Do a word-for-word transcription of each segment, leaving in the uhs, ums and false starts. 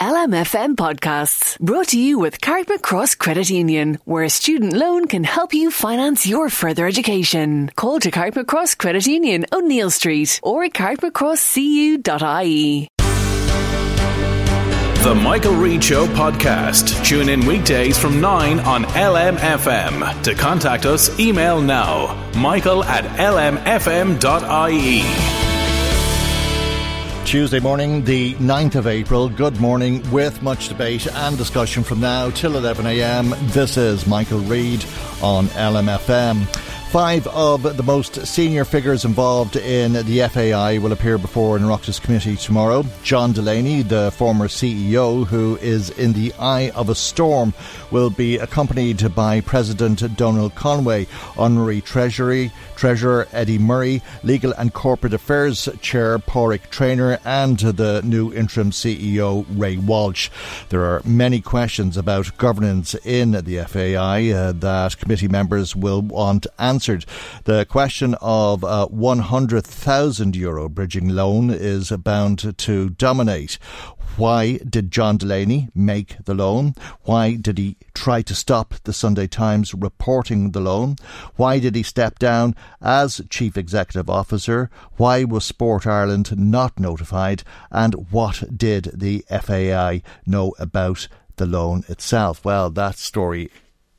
L M F M podcasts brought to you with Carrick Macross Credit Union, where a student loan can help you finance your further education. Call to Carrick Macross Credit Union, O'Neill Street, or at carrick macross c u dot i e. The Michael Reid Show podcast. Tune in weekdays from nine on L M F M. To contact us, email now, michael at l m f m dot i e. Tuesday morning, the ninth of April. Good morning, with much debate and discussion from now till eleven a m. This is Michael Reid on L M F M. Five of the most senior figures involved in the F A I will appear before an Oireachtas committee tomorrow. John Delaney, the former C E O, who is in the eye of a storm, will be accompanied by President Donald Conway, Honorary Treasury, Treasurer Eddie Murray, Legal and Corporate Affairs Chair Páraic Treanor, and the new interim C E O Rea Walsh. There are many questions about governance in the F A I uh, that committee members will want answers. The question of a one hundred thousand euro bridging loan is bound to dominate. Why did John Delaney make the loan? Why did he try to stop the Sunday Times reporting the loan? Why did he step down as Chief Executive Officer? Why was Sport Ireland not notified? And what did the F A I know about the loan itself? Well, that story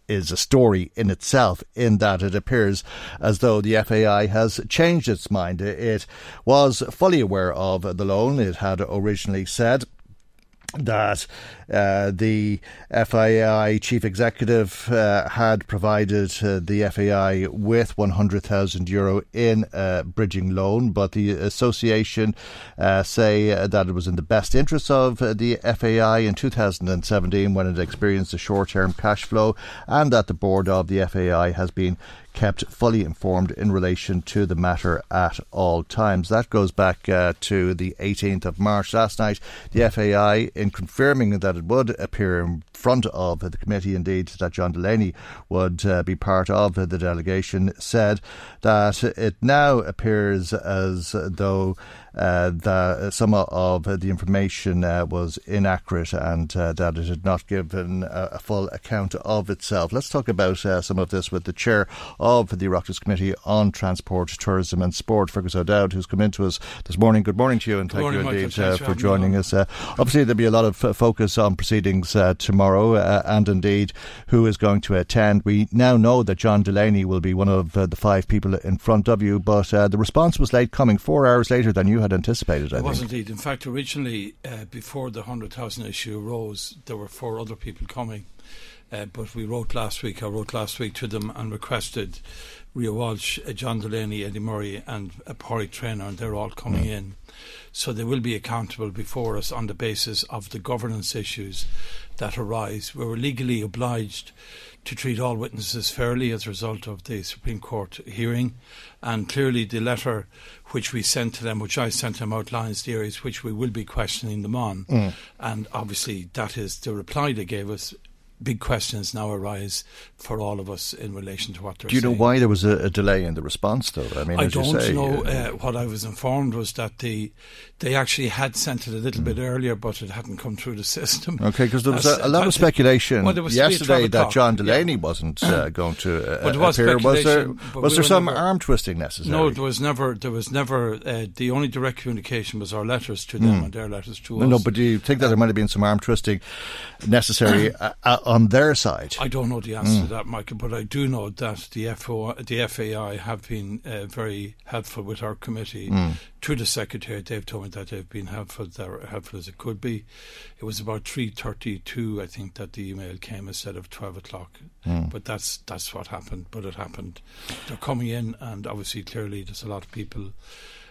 is a story in itself, in that it appears as though the F A I has changed its mind. It was fully aware of the loan. It had originally said that uh, the F A I chief executive uh, had provided uh, the F A I with one hundred thousand euro in a bridging loan, but the association uh, say that it was in the best interest of the F A I in two thousand seventeen, when it experienced a short-term cash flow, and that the board of the F A I has been kept fully informed in relation to the matter at all times. That goes back uh, to the eighteenth of March. Last night, the F A I, in confirming that it would appear in front of the committee, indeed that John Delaney would uh, be part of the delegation, said that it now appears as though Uh, that some of the information uh, was inaccurate, and uh, that it had not given a, a full account of itself. Let's talk about uh, some of this with the chair of the Oireachtas Committee on Transport, Tourism and Sport, Fergus O'Dowd, who's come in to us this morning. Good morning to you, and good thank morning, you indeed uh, for joining us. Uh, obviously, there'll be a lot of f- focus on proceedings uh, tomorrow, uh, and indeed who is going to attend. We now know that John Delaney will be one of uh, the five people in front of you, but uh, the response was late coming, four hours later than you had anticipated, I think. It was indeed. In fact, originally, uh, before the one hundred thousand issue arose, there were four other people coming. Uh, but we wrote last week, I wrote last week to them and requested Rea Walsh, uh, John Delaney, Eddie Murray and uh, Páraic Treanor, and they're all coming mm. in. So they will be accountable before us on the basis of the governance issues that arise. We were legally obliged to treat all witnesses fairly as a result of the Supreme Court hearing, and clearly the letter which we sent to them, which I sent them, outlines the areas which we will be questioning them on. Mm. And obviously that is the reply they gave us big questions now arise for all of us in relation to what they're saying. Do you saying. know why there was a, a delay in the response, though? I mean, I as don't you say, know. Uh, what I was informed was that the they actually had sent it a little mm. bit earlier, but it hadn't come through the system. Okay, because there was as, a, a lot of speculation well, yesterday that John Delaney yeah. wasn't uh, going to uh, was appear. Was there, was we there some never, arm twisting necessary? No, there was never. There was never. Uh, the only direct communication was our letters to them mm. and their letters to no, us. No, but do you think that there might have been some arm twisting necessary? Uh, on their side? I don't know the answer mm. to that, Michael, but I do know that the F O, the F A I have been uh, very helpful with our committee mm. to the Secretary. They've told me that they've been helpful, they're helpful as it could be. It was about three thirty-two, I think, that the email came instead of twelve o'clock. Mm. But that's that's what happened, but it happened. They're coming in, and obviously, clearly, there's a lot of people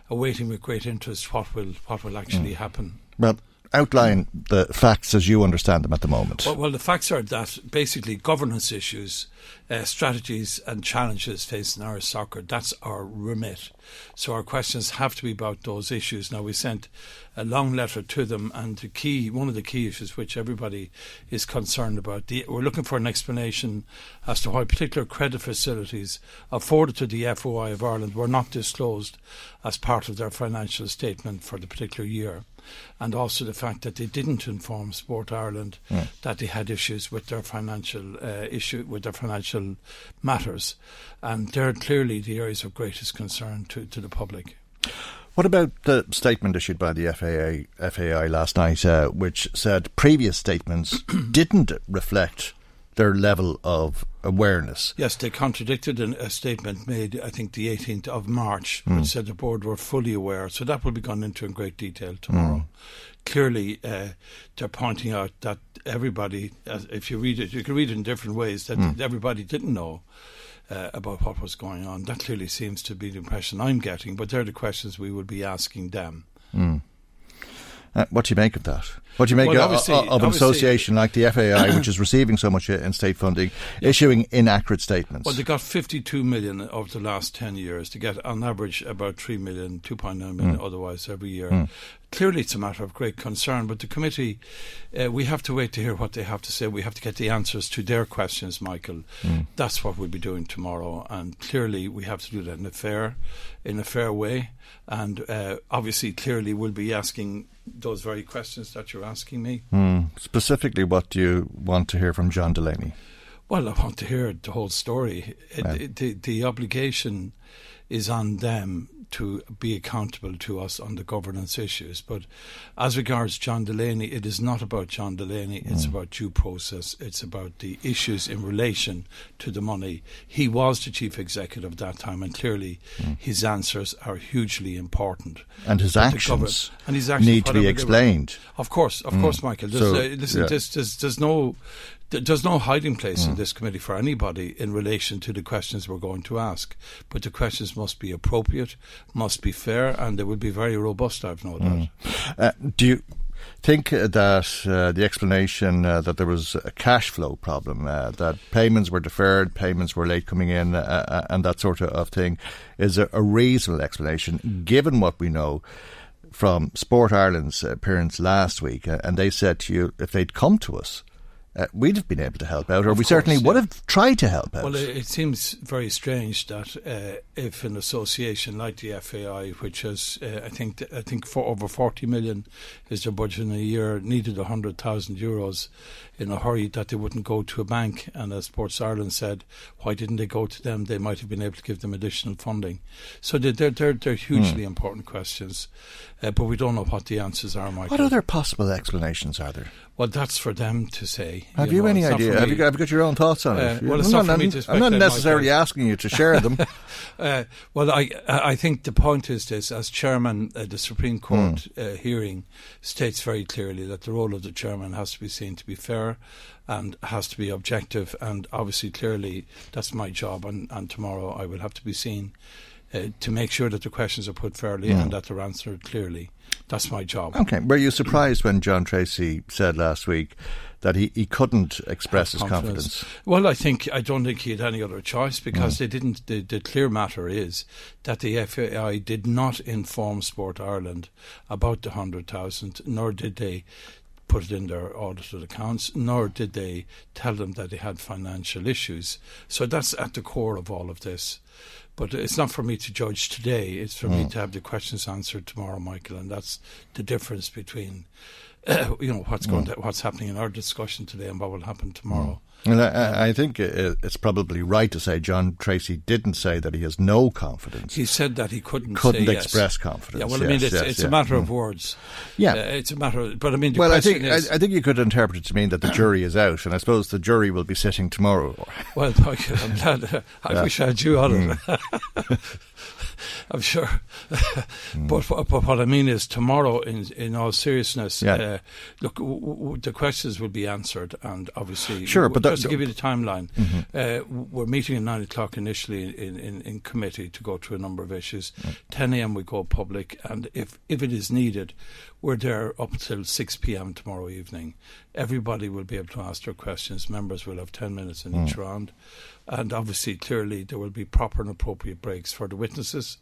awaiting with great interest what will what will actually mm. happen. Well, outline the facts as you understand them at the moment. Well, well the facts are that basically governance issues, uh, strategies and challenges facing Irish soccer, that's our remit. So our questions have to be about those issues. Now, we sent a long letter to them, and the key, one of the key issues which everybody is concerned about, the, we're looking for an explanation as to why particular credit facilities afforded to the F O I of Ireland were not disclosed as part of their financial statement for the particular year. And also the fact that they didn't inform Sport Ireland yeah. that they had issues with their financial uh, issue with their financial matters, and they're clearly the areas of greatest concern to, to the public. What about the statement issued by the F A I, F A I last night, uh, which said previous statements didn't reflect their level of awareness? Yes, they contradicted an, a statement made, I think, the eighteenth of March, mm. which said the board were fully aware. So that will be gone into in great detail tomorrow. Mm. Clearly, uh, they're pointing out that everybody, uh, if you read it, you can read it in different ways, that mm. everybody didn't know uh, about what was going on. That clearly seems to be the impression I'm getting, but they're the questions we will be asking them. Mm. Uh, what do you make of that? What do you make well, of, of an association like the F A I, which is receiving so much in state funding, yeah. issuing inaccurate statements? Well, they got fifty-two million over the last ten years. They get, on average, about three million, two point nine million mm. otherwise every year. Mm. Clearly, it's a matter of great concern, but the committee, uh, we have to wait to hear what they have to say. We have to get the answers to their questions, Michael. Mm. That's what we'll be doing tomorrow, and clearly we have to do that in a fair, in a fair way. And uh, obviously, clearly, we'll be asking those very questions that you're asking me. Mm. Specifically, what do you want to hear from John Delaney? Well, I want to hear the whole story. It, yeah. it, the, the obligation is on them to be accountable to us on the governance issues. But as regards John Delaney, it is not about John Delaney. Mm. It's about due process. It's about the issues in relation to the money. He was the chief executive at that time, and clearly mm. his answers are hugely important. And his, actions, gover- and his actions need to be explained. Of course, of mm. course, Michael. There's, so, uh, listen, yeah. there's, there's, there's no... There's no hiding place mm. in this committee for anybody in relation to the questions we're going to ask. But the questions must be appropriate, must be fair, and they will be very robust, I've no doubt. Mm. Uh, do you think that uh, the explanation uh, that there was a cash flow problem, uh, that payments were deferred, payments were late coming in, uh, and that sort of thing, is a, a reasonable explanation, given what we know from Sport Ireland's appearance last week? Uh, and they said to you, if they'd come to us, Uh, we'd have been able to help out, or of we course, certainly yeah. would have tried to help out. Well, it, it seems very strange that uh, if an association like the F A I, which has, uh, I think, I think for over forty million is their budget in a year, needed one hundred thousand euros in a hurry, that they wouldn't go to a bank. And as Sports Ireland said, why didn't they go to them? They might have been able to give them additional funding. So they're, they're, they're hugely mm. important questions, uh, but we don't know what the answers are, Michael. What other possible explanations are there? Well, that's for them to say. Have you, know, you any idea? Have you, got, have you got your own thoughts on it? Uh, well, it's I'm not, not for me to speculate. I'm not necessarily asking you to share them. uh, well, I I think the point is this. As chairman, uh, the Supreme Court mm. uh, hearing states very clearly that the role of the chairman has to be seen to be fair and has to be objective. And obviously, clearly, that's my job. And, and tomorrow I will have to be seen uh, to make sure that the questions are put fairly mm. and that they're answered clearly. That's my job. Okay. Were you surprised when John Treacy said last week that he, he couldn't express his confidence. confidence? Well, I think I don't think he had any other choice because mm. they didn't. The, the clear matter is that the F A I did not inform Sport Ireland about the one hundred thousand, nor did they put it in their audited accounts, nor did they tell them that they had financial issues. So that's at the core of all of this. But it's not for me to judge today. It's for mm. me to have the questions answered tomorrow, Michael. And that's the difference between, uh, you know, what's going mm. to, what's happening in our discussion today and what will happen tomorrow. Mm. And I, I think it's probably right to say John Treacy didn't say that he has no confidence. He said that he couldn't couldn't say express yes. confidence. Yeah, well, yes, I mean, it's, yes, it's yeah. a matter of words. Yeah, uh, it's a matter. Of, but I mean, the well, I think is, I, I think you could interpret it to mean that the jury is out, and I suppose the jury will be sitting tomorrow. Well, Michael, I'm glad. Uh, I yeah. wish I had you on mm. it. I'm sure. mm. but, but what I mean is, tomorrow, in in all seriousness, yeah. uh, look, w- w- the questions will be answered, and obviously, sure, w- but. That, Just to give you the timeline, mm-hmm. uh, we're meeting at nine o'clock initially in, in, in committee to go through a number of issues. Right. ten a.m. we go public, and if, if it is needed, we're there up till six p.m. tomorrow evening. Everybody will be able to ask their questions. Members will have ten minutes in mm. each round. And obviously, clearly, there will be proper and appropriate breaks for the witnesses.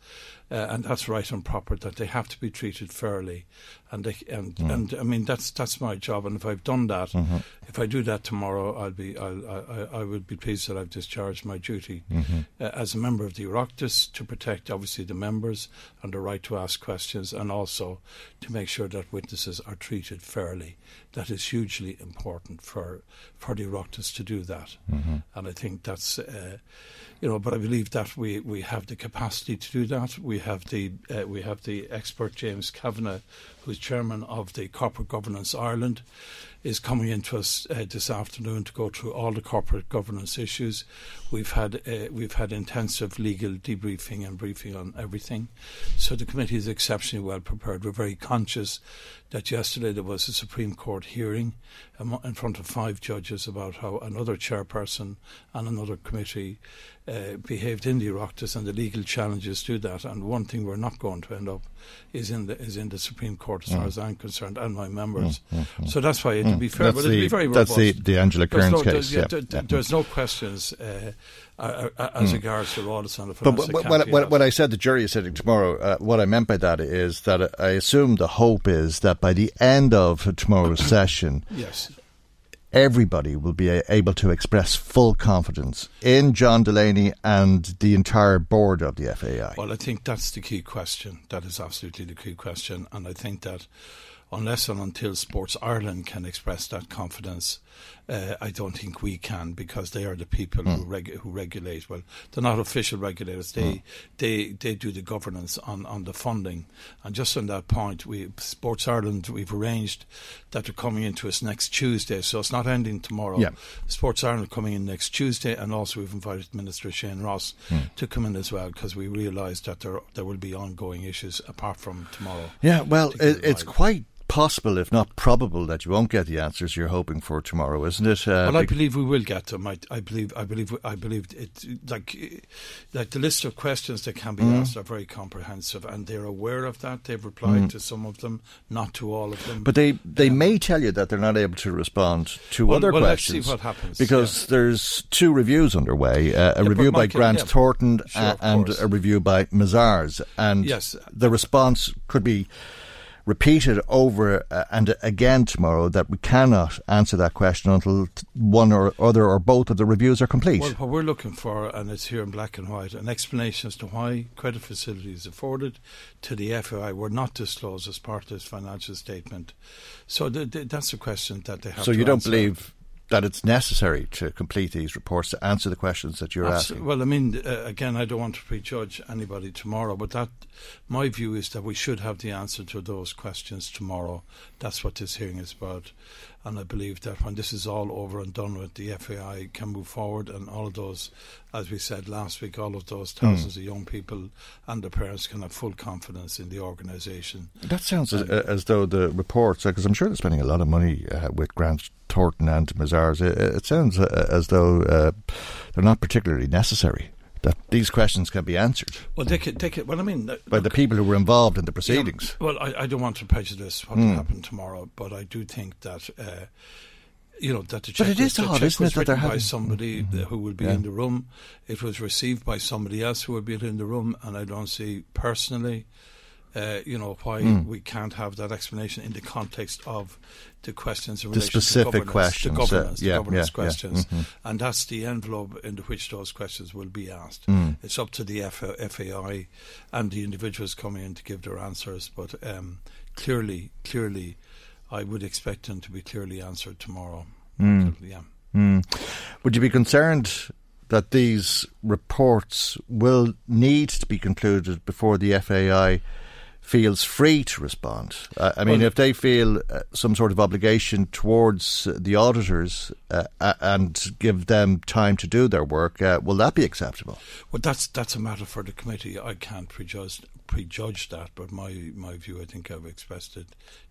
Uh, and that's right and proper, that they have to be treated fairly. And they, and, mm. and I mean, that's that's my job. And if I've done that, mm-hmm. if I do that tomorrow, I'll be, I'll, I, I, I would be pleased that I've discharged my duty mm-hmm. uh, as a member of the Oireachtas, to protect, obviously, the members and the right to ask questions, and also to make sure that witnesses are treated fairly. That is hugely important for, for the Oireachtas to do that. Mm-hmm. And I think that's, uh, you know, but I believe that we, we have the capacity to do that. We have the uh, we have the expert James Kavanagh, who's chairman of the Corporate Governance Ireland, is coming in to us uh, this afternoon to go through all the corporate governance issues. We've had uh, we've had intensive legal debriefing and briefing on everything. So the committee is exceptionally well prepared. We're very conscious that yesterday there was a Supreme Court hearing in front of five judges about how another chairperson and another committee uh, behaved in the Oireachtas and the legal challenges to that. And one thing we're not going to end up is in the is in the Supreme Court, as yeah. far as I'm concerned, and my members. Yeah, yeah, so that's why, to be fair, that's but it'll the, be very robust. That's the, the Angela Kearns no, case. Yeah, there, yeah. There's no questions uh, uh, uh, as mm. regards to audits on the finance. But, but when, when, when I said the jury is sitting tomorrow, uh, what I meant by that is that I assume the hope is that by the end of tomorrow's session, yes. everybody will be able to express full confidence in John Delaney and the entire board of the F A I. Well, I think that's the key question. That is absolutely the key question. And I think that unless and until Sports Ireland can express that confidence, uh, I don't think we can, because they are the people mm. who, regu- who regulate. Well, they're not official regulators. They mm. they, they do the governance on, on the funding. And just on that point, we Sports Ireland, we've arranged that they're coming in to us next Tuesday. So it's not ending tomorrow. Yeah. Sports Ireland coming in next Tuesday. And also we've invited Minister Shane Ross mm. to come in as well, because we realise that there there will be ongoing issues apart from tomorrow. Yeah, well, it, it's quite possible, if not probable, that you won't get the answers you're hoping for tomorrow, isn't it? Uh, well, I believe we will get them. I, I believe, I believe, I believe it. Like, like the list of questions that can be mm. asked are very comprehensive, and they're aware of that. They've replied mm. to some of them, not to all of them. But they, they um, may tell you that they're not able to respond to well, other well, questions. Let's see what happens, because yeah. there's two reviews underway: uh, a yeah, review by Michael, Grant yeah, Thornton sure, uh, and course. a review by Mazars, and yes. the response could be repeated over uh, and again tomorrow that we cannot answer that question until one or other or both of the reviews are complete. Well, what we're looking for, and it's here in black and white, an explanation as to why credit facilities afforded to the F A I were not disclosed as part of this financial statement. So th- th- that's a question that they have so to So you don't answer. believe that it's necessary to complete these reports to answer the questions that you're Absolutely. asking? Well, I mean, uh, again, I don't want to prejudge anybody tomorrow, but that, my view is that we should have the answer to those questions tomorrow. That's what this hearing is about. And I believe that when this is all over and done with, the F A I can move forward, and all of those, as we said last week, all of those thousands mm. of young people and their parents can have full confidence in the organisation. That sounds as, as though the reports, because I'm sure they're spending a lot of money uh, with Grant Thornton and Mazars, it, it sounds as though uh, they're not particularly necessary, that these questions can be answered. Well, they could, they could, well I mean... By look, the people who were involved in the proceedings. Yeah, well, I, I don't want to prejudice what mm. will happen tomorrow, but I do think that, uh, you know, that the check but it was, is the odd, check isn't was it, written that having... by somebody mm-hmm. who would be yeah. in the room. It was received by somebody else who would be in the room, and I don't see personally uh, you know, why mm. we can't have that explanation in the context of the questions in the relation specific to governance, questions, the governance, uh, yeah, the governance yeah, questions, yeah, mm-hmm. and that's the envelope into which those questions will be asked. Mm. It's up to the F- FAI and the individuals coming in to give their answers, but um, clearly, clearly, I would expect them to be clearly answered tomorrow. Mm. Yeah. Mm. Would you be concerned that these reports will need to be concluded before the F A I feels free to respond? Uh, I mean, well, if they feel uh, some sort of obligation towards the auditors uh, and give them time to do their work, uh, will that be acceptable? Well, that's that's a matter for the committee. I can't prejudge prejudge that, but my, my view, I think I've expressed it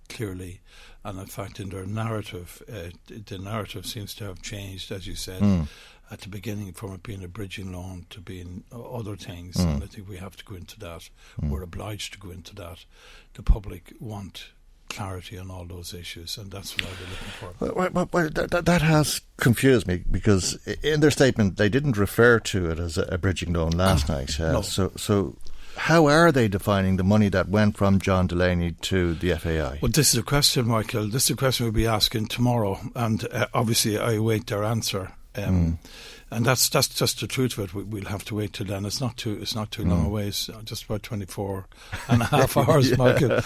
clearly. And in fact, in their narrative, uh, the narrative seems to have changed, as you said, mm. at the beginning, from it being a bridging loan to being other things, mm. and I think we have to go into that. Mm. We're obliged to go into that. The public want clarity on all those issues, and that's what we're looking for. Well, well, well, that, that has confused me, because in their statement they didn't refer to it as a bridging loan last uh, night. Uh, no. So, so how are they defining the money that went from John Delaney to the F A I? Well, this is a question, Michael. This is a question we'll be asking tomorrow, and uh, obviously I await their answer. Um, mm. And that's that's just the truth of it. We, we'll have to wait till then. It's not too it's not too mm. long away. It's just about twenty-four and a half hours, yeah. Michael. yeah.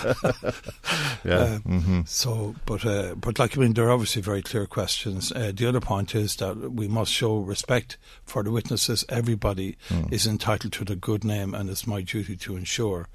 uh, mm-hmm. So, but uh, but like I mean, there are obviously very clear questions. Uh, the other point is that we must show respect for the witnesses. Everybody mm. is entitled to the good name, and it's my duty to ensure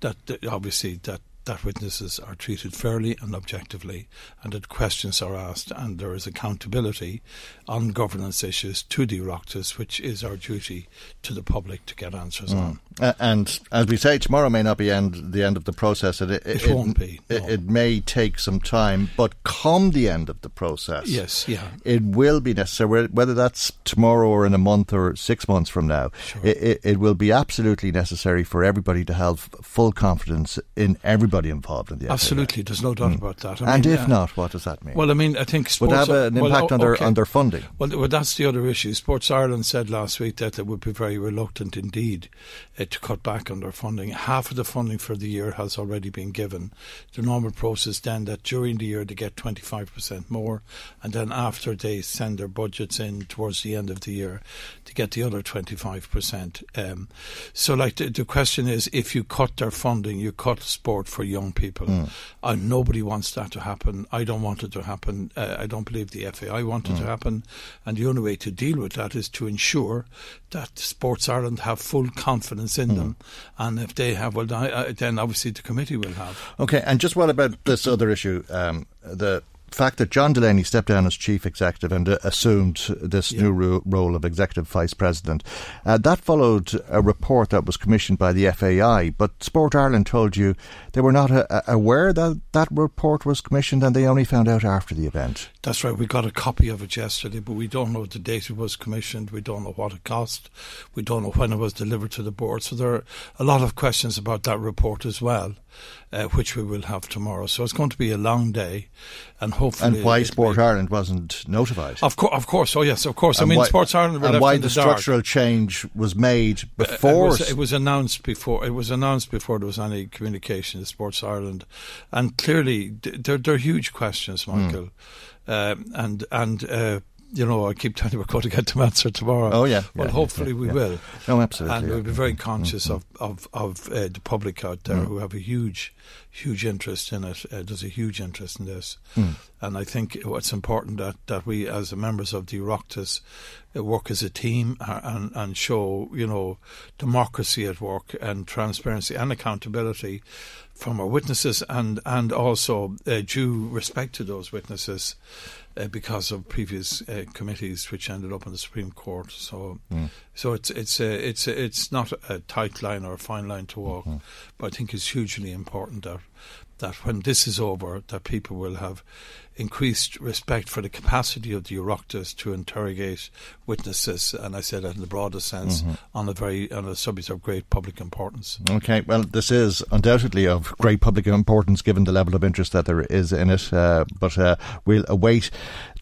that, that obviously that. that witnesses are treated fairly and objectively, and that questions are asked, and there is accountability on governance issues to the Oireachtas, which is our duty to the public to get answers mm. on. Uh, and as we say, tomorrow may not be end, the end of the process. It, it, it won't it, be. No. It, it may take some time, but come the end of the process, yes, yeah, it will be necessary, whether that's tomorrow or in a month or six months from now, sure. it, it, it will be absolutely necessary for everybody to have full confidence in everybody involved in the F A I. Absolutely, there's no doubt mm. about that. I and mean, if uh, not, what does that mean? Well, I mean, I think sports... Would have an impact well, okay. on, their, on their funding. Well, well, that's the other issue. Sports Ireland said last week that they would be very reluctant indeed uh, to cut back on their funding. Half of the funding for the year has already been given. The normal process then that during the year they get twenty-five percent more, and then after they send their budgets in towards the end of the year to get the other twenty-five percent. Um, so like the, the question is, if you cut their funding, you cut sport for young people, mm. and nobody wants that to happen. I don't want it to happen. Uh, I don't believe the F A I want it mm. to happen, and the only way to deal with that is to ensure that Sports Ireland have full confidence in mm. them, and if they have, well, then obviously the committee will have. Okay, and just what about this other issue, um, the fact that John Delaney stepped down as chief executive and uh, assumed this yeah. new ro- role of executive vice president. Uh, that followed a report that was commissioned by the F A I, but Sport Ireland told you they were not uh, aware that that report was commissioned, and they only found out after the event. That's right. We got a copy of it yesterday, but we don't know the date it was commissioned. We don't know what it cost. We don't know when it was delivered to the board. So there are a lot of questions about that report as well, uh, which we will have tomorrow. So it's going to be a long day, and Hopefully and why Sport Ireland wasn't notified? Of, co- of course, oh yes, of course. And I mean, why, Sports Ireland were and left why in the, the structural dark. Change was made before. It was, it was announced before. It was announced before there was any communication to Sports Ireland, and clearly they're, they're huge questions, Michael, mm. um, and and. Uh, You know, I keep telling you we're going to get them answered tomorrow. Oh, yeah. Well, yeah, hopefully yeah, we yeah. will. No, absolutely. And yeah. we'll be very conscious mm-hmm. of, of, of uh, the public out there mm. who have a huge, huge interest in it. Uh, there's a huge interest in this. Mm. And I think it's important that, that we, as members of the Oireachtas, uh, work as a team and, and show, you know, democracy at work and transparency and accountability from our witnesses, and, and also uh, due respect to those witnesses. Uh, because of previous uh, committees which ended up in the Supreme Court, so mm. so it's it's a, it's a, it's not a tight line or a fine line to walk, mm-hmm. but I think it's hugely important that that when this is over, that people will have increased respect for the capacity of the Oireachtas to interrogate witnesses, and I say that in the broadest sense, mm-hmm. on a very on a subject of great public importance. Okay, well, this is undoubtedly of great public importance given the level of interest that there is in it, uh, but uh, we'll await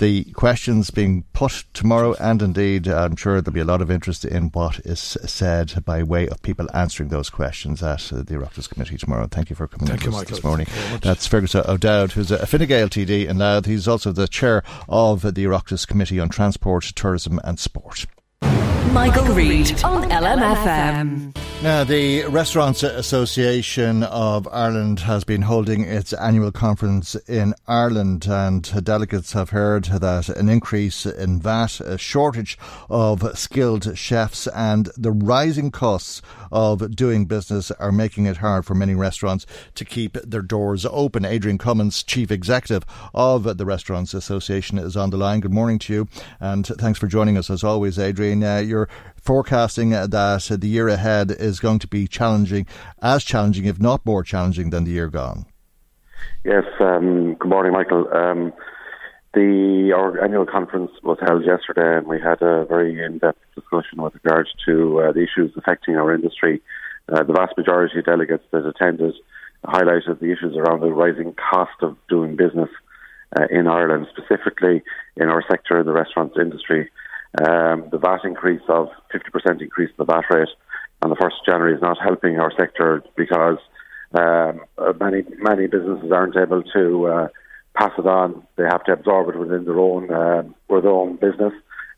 the questions being put tomorrow, and indeed I'm sure there'll be a lot of interest in what is said by way of people answering those questions at uh, the Oireachtas Committee tomorrow. Thank you for coming Thank in you, this morning. That's Fergus O'Dowd, who's a Fine Gael T D in Louth. He's also the chair of the Oireachtas Committee on Transport, Tourism and Sport. Michael Reid on L M F M. Now, the Restaurants Association of Ireland has been holding its annual conference in Ireland, and delegates have heard that an increase in V A T, a shortage of skilled chefs and the rising costs of doing business are making it hard for many restaurants to keep their doors open. Adrian Cummins, Chief Executive of the Restaurants Association, is on the line. Good morning to you, and thanks for joining us as always, Adrian. Uh, you're forecasting that the year ahead is going to be challenging, as challenging, if not more challenging, than the year gone. Yes, um, good morning, Michael. Um, the our annual conference was held yesterday, and we had a very in-depth discussion with regards to uh, the issues affecting our industry. Uh, the vast majority of delegates that attended highlighted the issues around the rising cost of doing business uh, in Ireland, specifically in our sector, the restaurants industry. Um, the V A T increase of fifty percent increase in the V A T rate on the first of January is not helping our sector, because um, many many businesses aren't able to uh, pass it on. They have to absorb it within their own uh, or their own business,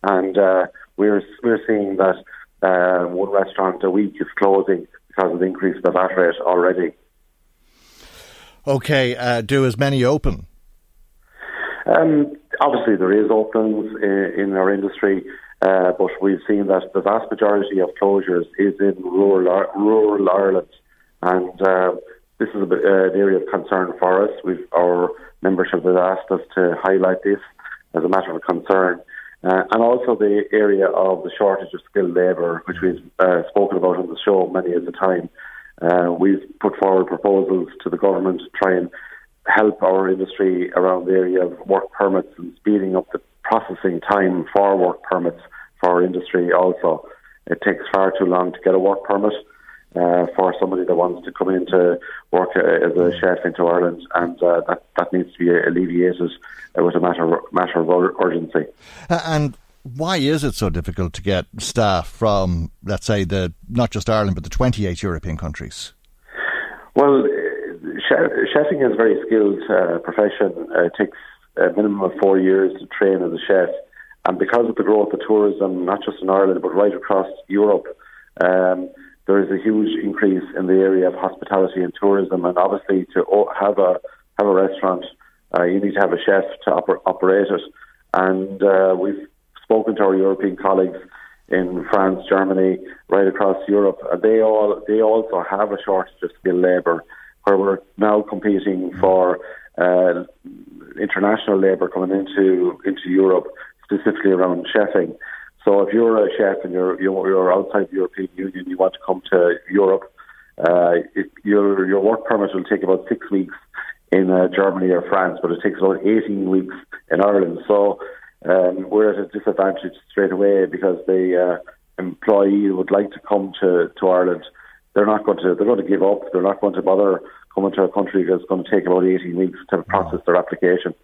and uh, we're we're seeing that uh, one restaurant a week is closing because of the increase in the V A T rate already. Okay, uh, do as many open? Um, obviously, there is openings in, in our industry, uh, but we've seen that the vast majority of closures is in rural rural Ireland, and uh, this is a bit, uh, an area of concern for us. We've, our membership has asked us to highlight this as a matter of concern, uh, and also the area of the shortage of skilled labour, which we've uh, spoken about on the show many of the time. Uh, we've put forward proposals to the government to try and help our industry around the area of work permits and speeding up the processing time for work permits for our industry also. It takes far too long to get a work permit uh, for somebody that wants to come in to work as a chef into Ireland, and uh, that, that needs to be alleviated uh, with a matter, matter of urgency. And why is it so difficult to get staff from, let's say, the not just Ireland, but the twenty-eight European countries? Well, chefing is a very skilled uh, profession. Uh, it takes a minimum of four years to train as a chef. And because of the growth of tourism, not just in Ireland, but right across Europe, um, there is a huge increase in the area of hospitality and tourism. And obviously, to have a have a restaurant, uh, you need to have a chef to oper- operate it. And uh, we've spoken to our European colleagues in France, Germany, right across Europe. They all they also have a shortage of skilled labour, where we're now competing for uh, international labour coming into into Europe, specifically around chefing. So if you're a chef and you're you're outside the European Union, you want to come to Europe, uh, it, your your work permit will take about six weeks in uh, Germany or France, but it takes about eighteen weeks in Ireland. So um, we're at a disadvantage straight away, because the uh, employee would like to come to, to Ireland. They're not going to. They're going to give up. They're not going to bother coming to a country that's going to take about eighteen weeks to process their application.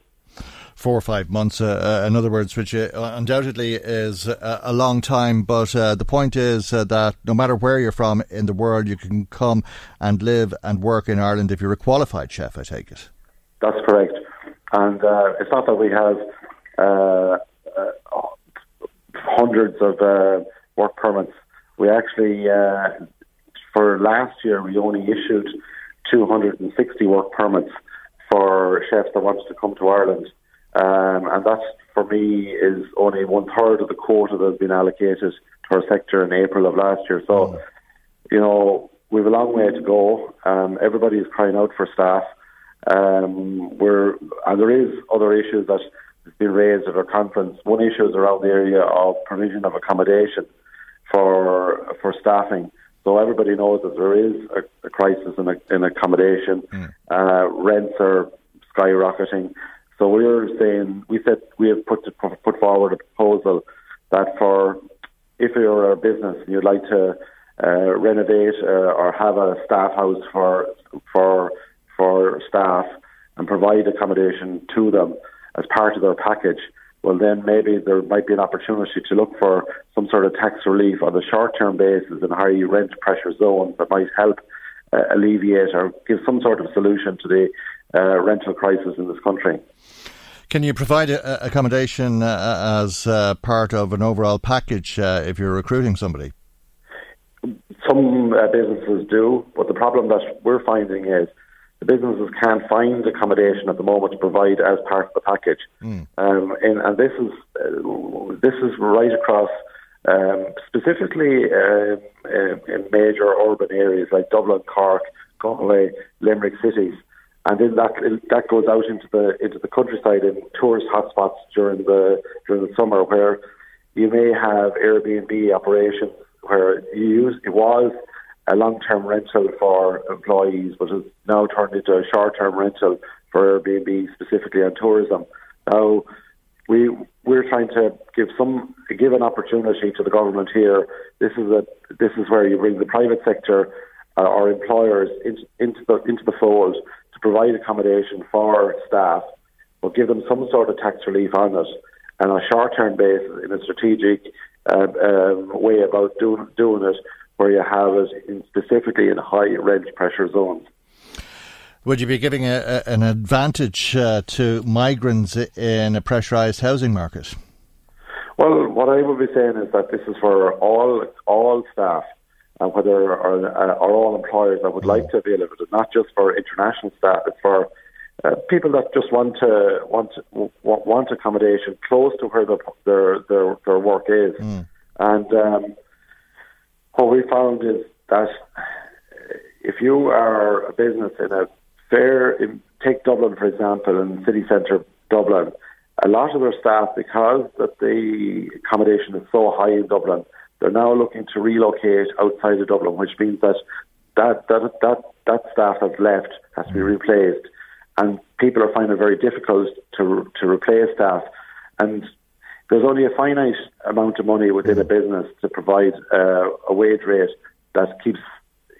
Four or five months, uh, in other words, which uh, undoubtedly is a, a long time. But uh, the point is uh, that no matter where you're from in the world, you can come and live and work in Ireland if you're a qualified chef, I take it. That's correct. And uh, it's not that we have uh, uh, hundreds of uh, work permits. We actually... Uh, For last year, we only issued two hundred sixty work permits for chefs that wanted to come to Ireland. Um, and that, for me, is only one-third of the quota that has been allocated to our sector in April of last year. So, you know, we have a long way to go. Um, everybody is crying out for staff. Um, we're, and there is other issues that have been raised at our conference. One issue is around the area of provision of accommodation for for staffing. So everybody knows that there is a, a crisis in, a, in accommodation. Mm. Uh, rents are skyrocketing. So we were saying, we said we have put to, put forward a proposal that for if you're a business and you'd like to uh, renovate uh, or have a staff house for for for staff and provide accommodation to them as part of their package, well then maybe there might be an opportunity to look for some sort of tax relief on a short-term basis in high rent pressure zones that might help uh, alleviate or give some sort of solution to the uh, rental crisis in this country. Can you provide a- accommodation uh, as uh, part of an overall package uh, if you're recruiting somebody? Some uh, businesses do, but the problem that we're finding is the businesses can't find accommodation at the moment to provide as part of the package, mm. um, and, and this is uh, this is right across, um, specifically uh, in, in major urban areas like Dublin, Cork, Galway, Limerick cities, and then that that goes out into the into the countryside in tourist hotspots during the during the summer, where you may have Airbnb operations where you use it was. a long-term rental for employees, but it's now turned into a short-term rental for Airbnb, specifically on tourism. Now, we, we're trying to give some give an opportunity to the government here. This is a this is where you bring the private sector uh, or employers into, into the into the fold to provide accommodation for staff, but give them some sort of tax relief on it, and on a short-term basis in a strategic uh, um, way about doing doing it, where you have it in specifically in high rent pressure zones. Would you be giving a, a, an advantage uh, to migrants in a pressurised housing market? Well, what I would be saying is that this is for all all staff, and uh, whether or, uh, or all employers that would like to avail of it, not just for international staff, it's for uh, people that just want to want want accommodation close to where the, their, their their work is, mm. and. Um, What we found is that if you are a business in a fair, take Dublin for example, in city centre Dublin, a lot of their staff, because that the accommodation is so high in Dublin, they're now looking to relocate outside of Dublin, which means that that that that, that staff that's left has to be replaced, and people are finding it very difficult to to replace staff, and. There's only a finite amount of money within a business to provide uh, a wage rate that keeps,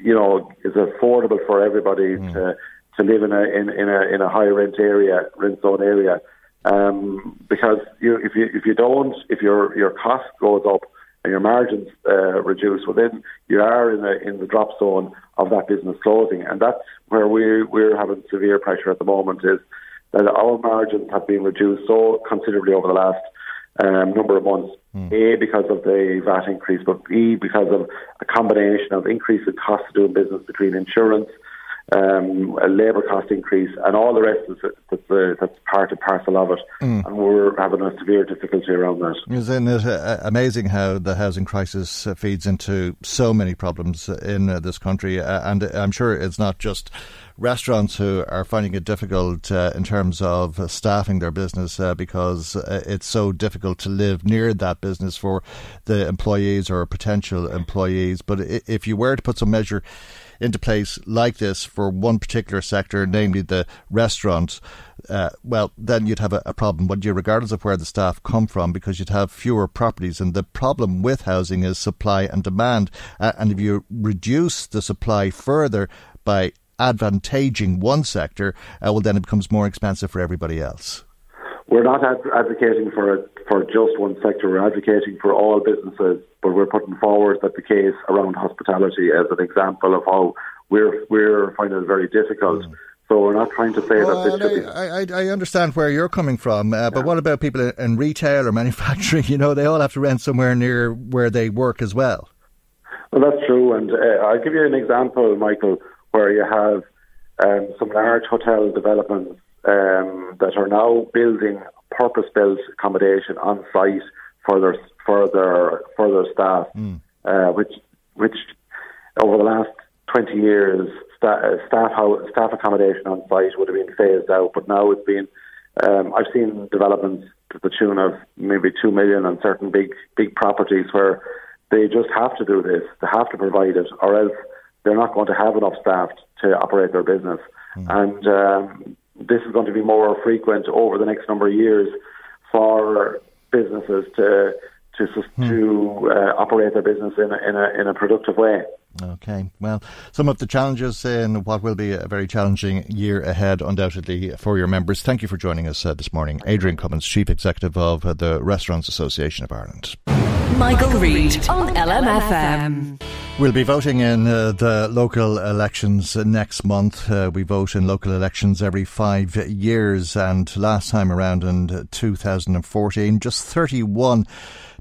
you know, is affordable for everybody mm. to to live in a in, in a in a high rent area, rent zone area. Um, because you, if you if you don't, if your your cost goes up and your margins uh, reduce, well then you are in a in the drop zone of that business closing, and that's where we we're having severe pressure at the moment is that our margins have been reduced so considerably over the last. Um, number of months, mm. A, because of the V A T increase, but B, because of a combination of increase in cost of doing business between insurance, um, a labour cost increase, and all the rest is, that's, uh, that's part and parcel of it. Mm. And we're having a severe difficulty around that. Isn't it uh, amazing how the housing crisis feeds into so many problems in uh, this country? Uh, and I'm sure it's not just restaurants who are finding it difficult uh, in terms of uh, staffing their business uh, because uh, it's so difficult to live near that business for the employees or potential employees. But if you were to put some measure into place like this for one particular sector, namely the restaurants, uh, well, then you'd have a, a problem, wouldn't you, regardless of where the staff come from, because you'd have fewer properties. And the problem with housing is supply and demand. Uh, and if you reduce the supply further by advantaging one sector, uh, well, then it becomes more expensive for everybody else. We're not ad- advocating for a, for just one sector. We're advocating for all businesses, but we're putting forward that the case around hospitality as an example of how we're we're finding it very difficult. Mm. So we're not trying to say well, that this should I, be... I, I understand where you're coming from, uh, but yeah. What about people in, in retail or manufacturing? You know, they all have to rent somewhere near where they work as well. Well, that's true, and uh, I'll give you an example, Michael, where you have um, some large hotel developments um, that are now building purpose-built accommodation on site for their for their for their staff, mm. uh, which which over the last twenty years sta- staff house, staff accommodation on site would have been phased out, but now it's been um, I've seen developments to the tune of maybe two million on certain big big properties where They just have to do this. They have to provide it, or else they're not going to have enough staff to operate their business. Mm. And um, this is going to be more frequent over the next number of years for businesses to to mm. to uh, operate their business in a, in a in a productive way. Okay. Well, some of the challenges in what will be a very challenging year ahead, undoubtedly, for your members. Thank you for joining us uh, this morning. Adrian Cummins, Chief Executive of uh, the Restaurants Association of Ireland. Michael, Michael Reid on L M F M. L M F M. We'll be voting in uh, the local elections next month. Uh, we vote in local elections every five years, and last time around in two thousand fourteen, just thirty-one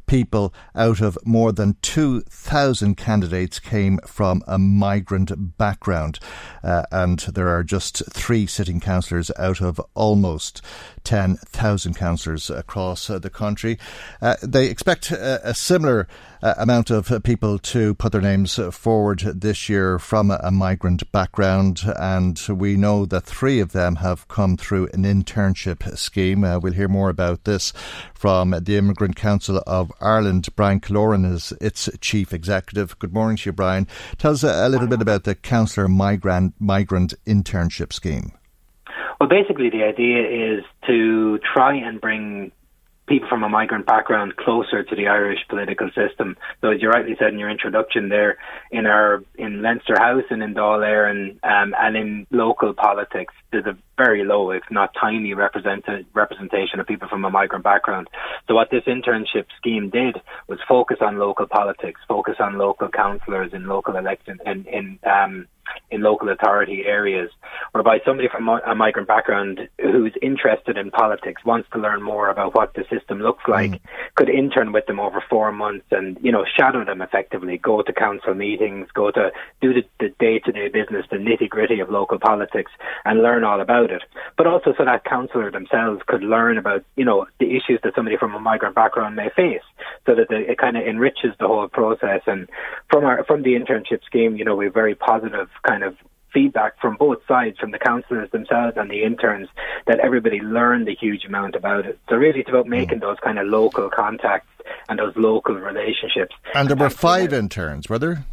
people out of more than two thousand candidates came from a migrant background, uh, and there are just three sitting councillors out of almost ten thousand councillors across uh, the country. Uh, they expect uh, a similar uh, amount of uh, people to put their names forward this year from a, a migrant background, and we know that three of them have come through an internship scheme. Uh, we'll hear more about this from the Immigrant Council of Ireland. Brian Killoran is its Chief Executive. Good morning to you, Brian. Tell us a, a little bit about the Councillor Migrant, Migrant Internship Scheme. Well, basically the idea is to try and bring people from a migrant background closer to the Irish political system. So as you rightly said in your introduction there, in our in Leinster House and in Dáil Éireann um, and in local politics, there's a very low, if not tiny, represent- representation of people from a migrant background. So what this internship scheme did was focus on local politics, focus on local councillors in local election in, in um in local authority areas, whereby somebody from a migrant background who's interested in politics, wants to learn more about what the system looks like, mm. could intern with them over four months and, you know, shadow them effectively, go to council meetings, go to do the, the day-to-day business, the nitty-gritty of local politics and learn all about it. But also so that councillor themselves could learn about, you know, the issues that somebody from a migrant background may face, so that they, it kind of enriches the whole process. And from our from the internship scheme, you know, we're very positive kind of feedback from both sides, from the councillors themselves and the interns, that everybody learned a huge amount about it. So really it's about making mm. those kind of local contacts and those local relationships. And there were five interns, were there?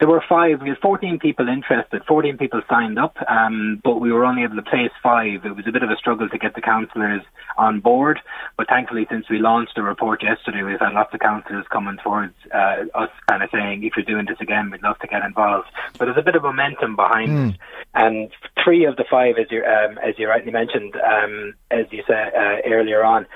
There were five. We had fourteen people interested. fourteen people signed up, um, but we were only able to place five. It was a bit of a struggle to get the councillors on board, but thankfully since we launched the report yesterday, we've had lots of councillors coming towards uh, us kind of saying, if you're doing this again, we'd love to get involved. But there's a bit of momentum behind mm. it. And three of the five, as you, um, as you rightly mentioned, um, as you said uh, earlier on,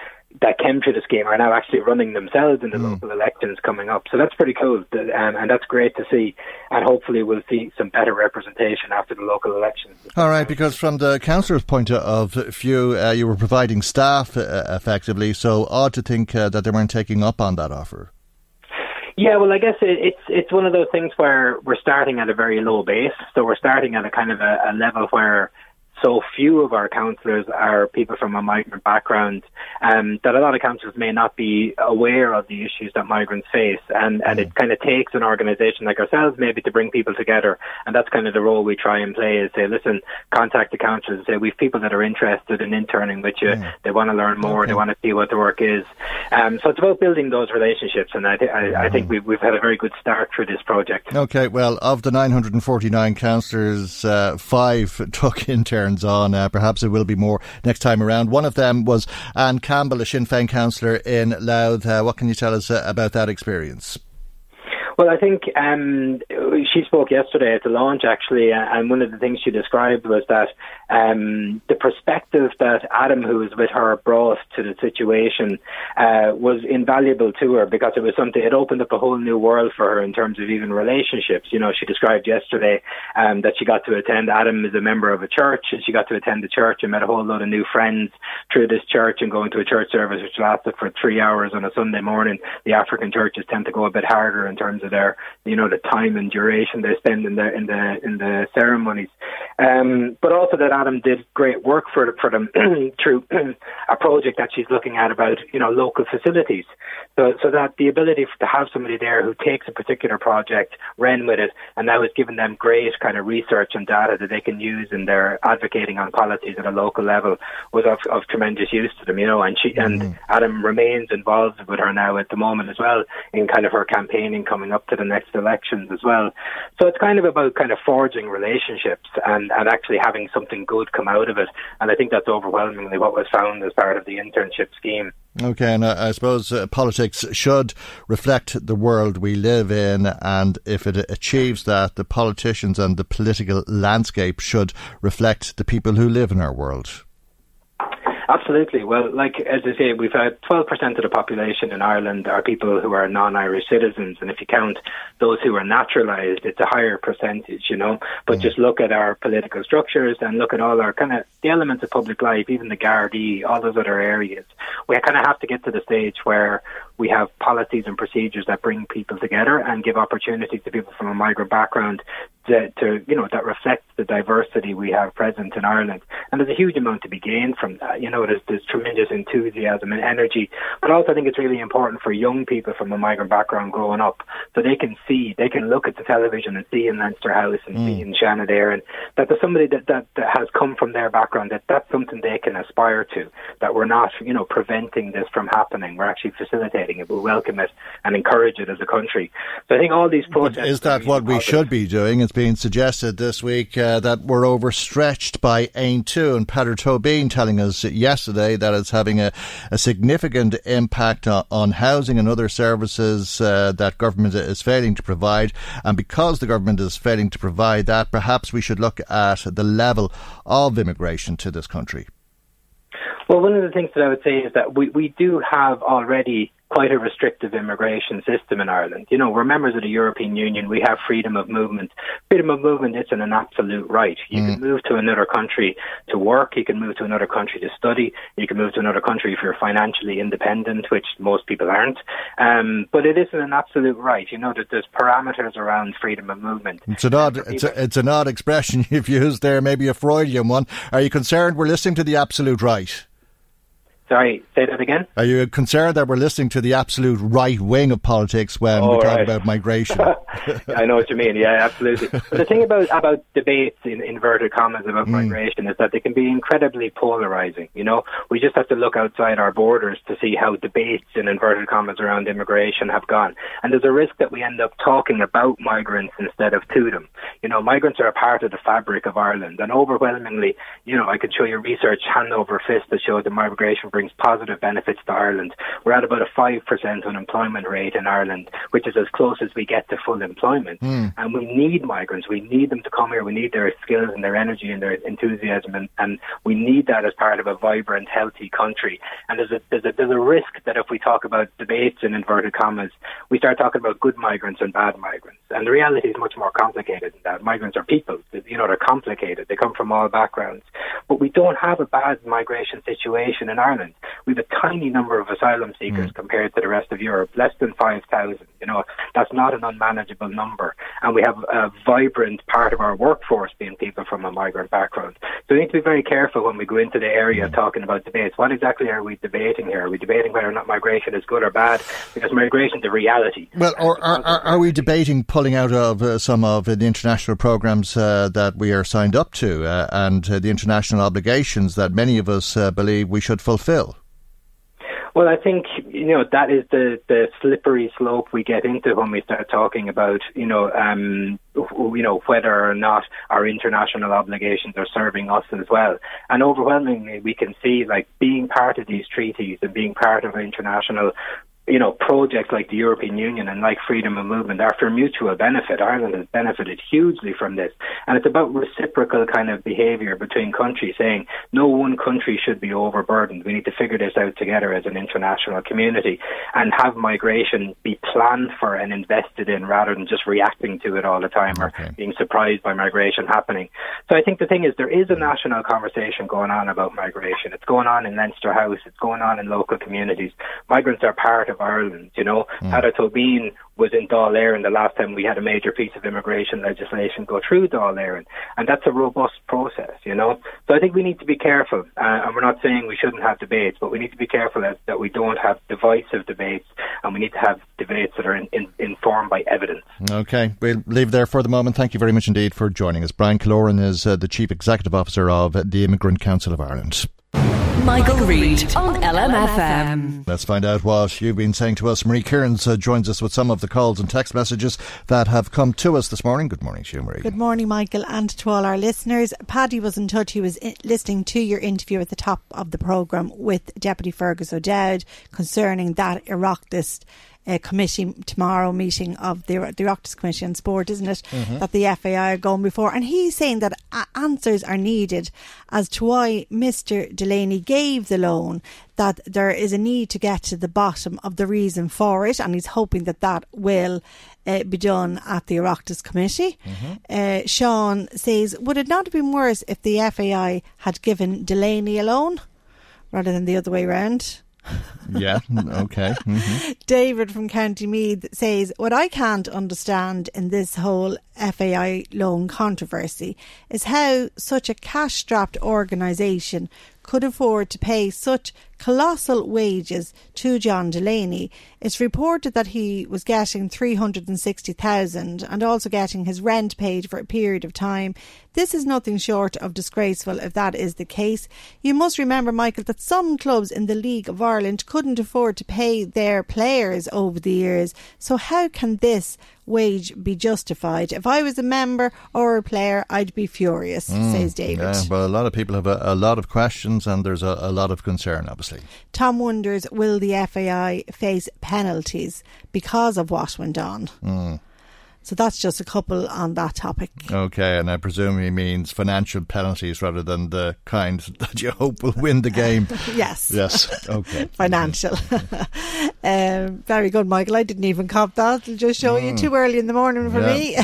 that came through the scheme are now actually running themselves in the mm. local elections coming up. So that's pretty cool, um, and that's great to see. And hopefully we'll see some better representation after the local elections. All right, because from the councillor's point of view, uh, you were providing staff uh, effectively, so odd to think uh, that they weren't taking up on that offer. Yeah, well, I guess it, it's it's one of those things where we're starting at a very low base. So we're starting at a kind of a, a level where so few of our councillors are people from a migrant background, um, that a lot of councillors may not be aware of the issues that migrants face. And, and mm. it kind of takes an organisation like ourselves maybe to bring people together. And that's kind of the role we try and play, is say, listen, contact the councillors and say, we've people that are interested in interning with you. Mm. They want to learn more. Okay. They want to see what the work is. Um, so it's about building those relationships. And I, th- I, mm. I think we've, we've had a very good start through this project. Okay. Well, of the nine hundred forty-nine councillors, uh, five took interns on. Uh, perhaps it will be more next time around. One of them was Anne Campbell, a Sinn Féin councillor in Louth. Uh, what can you tell us uh, about that experience? Well, I think um, she spoke yesterday at the launch, actually, and one of the things she described was that um, the perspective that Adam, who was with her, brought to the situation uh, was invaluable to her, because it was something, it opened up a whole new world for her in terms of even relationships. You know, she described yesterday um, that she got to attend, Adam is a member of a church, and she got to attend the church and met a whole lot of new friends through this church and going to a church service which lasted for three hours on a Sunday morning. The African churches tend to go a bit harder in terms of their, you know, the time and duration they spend in the in the in the ceremonies, um, but also that Adam did great work for for them through a project that she's looking at about, you know, local facilities. So, so that the ability to have somebody there who takes a particular project, ran with it, and now is giving them great kind of research and data that they can use in their advocating on policies at a local level was of, of tremendous use to them, you know. And she mm-hmm. and Adam remains involved with her now at the moment as well in kind of her campaigning coming up to the next elections as well. So it's kind of about kind of forging relationships and, and actually having something good come out of it. And I think that's overwhelmingly what was found as part of the internship scheme. Okay, and I suppose uh, politics should reflect the world we live in, and if it achieves that, the politicians and the political landscape should reflect the people who live in our world. Absolutely. Well, like, as I say, we've had twelve percent of the population in Ireland are people who are non-Irish citizens. And if you count those who are naturalised, it's a higher percentage, you know. But mm. just look at our political structures and look at all our kind of the elements of public life, even the Gardaí, all those other areas. We kind of have to get to the stage where we have policies and procedures that bring people together and give opportunities to people from a migrant background to, to you know, that reflects the diversity we have present in Ireland. And there's a huge amount to be gained from that, you know. There's, there's tremendous enthusiasm and energy, but also I think it's really important for young people from a migrant background growing up, so they can see, they can look at the television and see in Leinster House and mm. see in Shannon Aaron that there's somebody that, that, that has come from their background, that that's something they can aspire to, that we're not, you know, preventing this from happening, we're actually facilitating it, we welcome it and encourage it as a country. So I think all these processes... Is that what we should be doing? It's being suggested this week uh, that we're overstretched by A I M two, and Pater Tobin telling us yes yesterday that it's having a, a significant impact on, on housing and other services uh, that government is failing to provide. And because the government is failing to provide that, perhaps we should look at the level of immigration to this country. Well, one of the things that I would say is that we, we do have already quite a restrictive immigration system in Ireland. You know, we're members of the European Union. We have freedom of movement. Freedom of movement isn't an absolute right. You mm. can move to another country to work. You can move to another country to study. You can move to another country if you're financially independent, which most people aren't. Um, but it isn't an absolute right. You know, that there's parameters around freedom of movement. It's an odd, it's a, it's an odd expression you've used there, maybe a Freudian one. Are you concerned we're listening to the absolute right? Sorry, say that again? Are you concerned that we're listening to the absolute right wing of politics when oh, we talk right. about migration? I know what you mean, yeah, absolutely. But the thing about, about debates, in inverted commas, about mm. migration is that they can be incredibly polarising, you know? We just have to look outside our borders to see how debates, in inverted commas, around immigration have gone. And there's a risk that we end up talking about migrants instead of to them. You know, migrants are a part of the fabric of Ireland, and overwhelmingly, you know, I could show you research hand over fist that shows the migration brings positive benefits to Ireland. We're at about a five percent unemployment rate in Ireland, which is as close as we get to full employment. Mm. And we need migrants. We need them to come here. We need their skills and their energy and their enthusiasm. And, and we need that as part of a vibrant, healthy country. And there's a, there's, a, there's a risk that if we talk about debates in inverted commas, we start talking about good migrants and bad migrants. And the reality is much more complicated than that. Migrants are people. You know, they're complicated. They come from all backgrounds. But we don't have a bad migration situation in Ireland. We have a tiny number of asylum seekers mm. compared to the rest of Europe, less than five thousand. You know, that's not an unmanageable number. And we have a vibrant part of our workforce being people from a migrant background. So we need to be very careful when we go into the area mm. talking about debates. What exactly are we debating here? Are we debating whether or not migration is good or bad? Because migration is a reality. Well, or are, are, are we debating pulling out of uh, some of the international programs uh, that we are signed up to uh, and uh, the international obligations that many of us uh, believe we should fulfil? Well, I think, you know, that is the, the slippery slope we get into when we start talking about, you know, um, you know, whether or not our international obligations are serving us as well. And overwhelmingly, we can see, like, being part of these treaties and being part of international, you know, projects like the European Union and like freedom of movement are for mutual benefit. Ireland has benefited hugely from this. And it's about reciprocal kind of behaviour between countries, saying no one country should be overburdened. We need to figure this out together as an international community and have migration be planned for and invested in rather than just reacting to it all the time or okay. being surprised by migration happening. So I think the thing is there is a national conversation going on about migration. It's going on in Leinster House. It's going on in local communities. Migrants are part of of Ireland, you know. Mm. Padda Tobin was in Dáil Éireann the last time we had a major piece of immigration legislation go through Dáil Éireann, and that's a robust process, you know. So I think we need to be careful, uh, and we're not saying we shouldn't have debates, but we need to be careful that, that we don't have divisive debates, and we need to have debates that are in, in, informed by evidence. Okay, we'll leave there for the moment. Thank you very much indeed for joining us. Brian Killoran is uh, the Chief Executive Officer of the Immigrant Council of Ireland. Michael, Michael Reid on L M F M. Let's find out what you've been saying to us. Marie Kearns uh, joins us with some of the calls and text messages that have come to us this morning. Good morning to you, Marie. Good morning, Michael, and to all our listeners. Paddy was in touch. He was listening to your interview at the top of the programme with Deputy Fergus O'Dowd concerning that Oireachtas uh, committee tomorrow meeting of the, the Oireachtas Committee on Sport, isn't it, mm-hmm. that the F A I are going before. And he's saying that a- answers are needed as to why Mister Delaney gave the loan, that there is a need to get to the bottom of the reason for it, and he's hoping that that will uh, be done at the Oireachtas Committee. Mm-hmm. Uh, Sean says, would it not have been worse if the F A I had given Delaney a loan rather than the other way around? Yeah, okay. Mm-hmm. David from County Meath says, what I can't understand in this whole F A I loan controversy is how such a cash-strapped organisation could afford to pay such colossal wages to John Delaney. It's reported that he was getting three hundred sixty thousand and also getting his rent paid for a period of time. This is nothing short of disgraceful if that is the case. You must remember, Michael, that some clubs in the League of Ireland couldn't afford to pay their players over the years. So how can this wage be justified? If I was a member or a player, I'd be furious, mm, says David. Yeah, but a lot of people have a, a lot of questions, and there's a, a lot of concern, obviously. Tom wonders, will the F A I face penalties because of what went on? Mm. So that's just a couple on that topic. Okay, and I presume he means financial penalties rather than the kind that you hope will win the game. Yes. Yes, okay. Financial. um, very good, Michael. I didn't even cop that. It'll just show mm. you too early in the morning for yeah. me.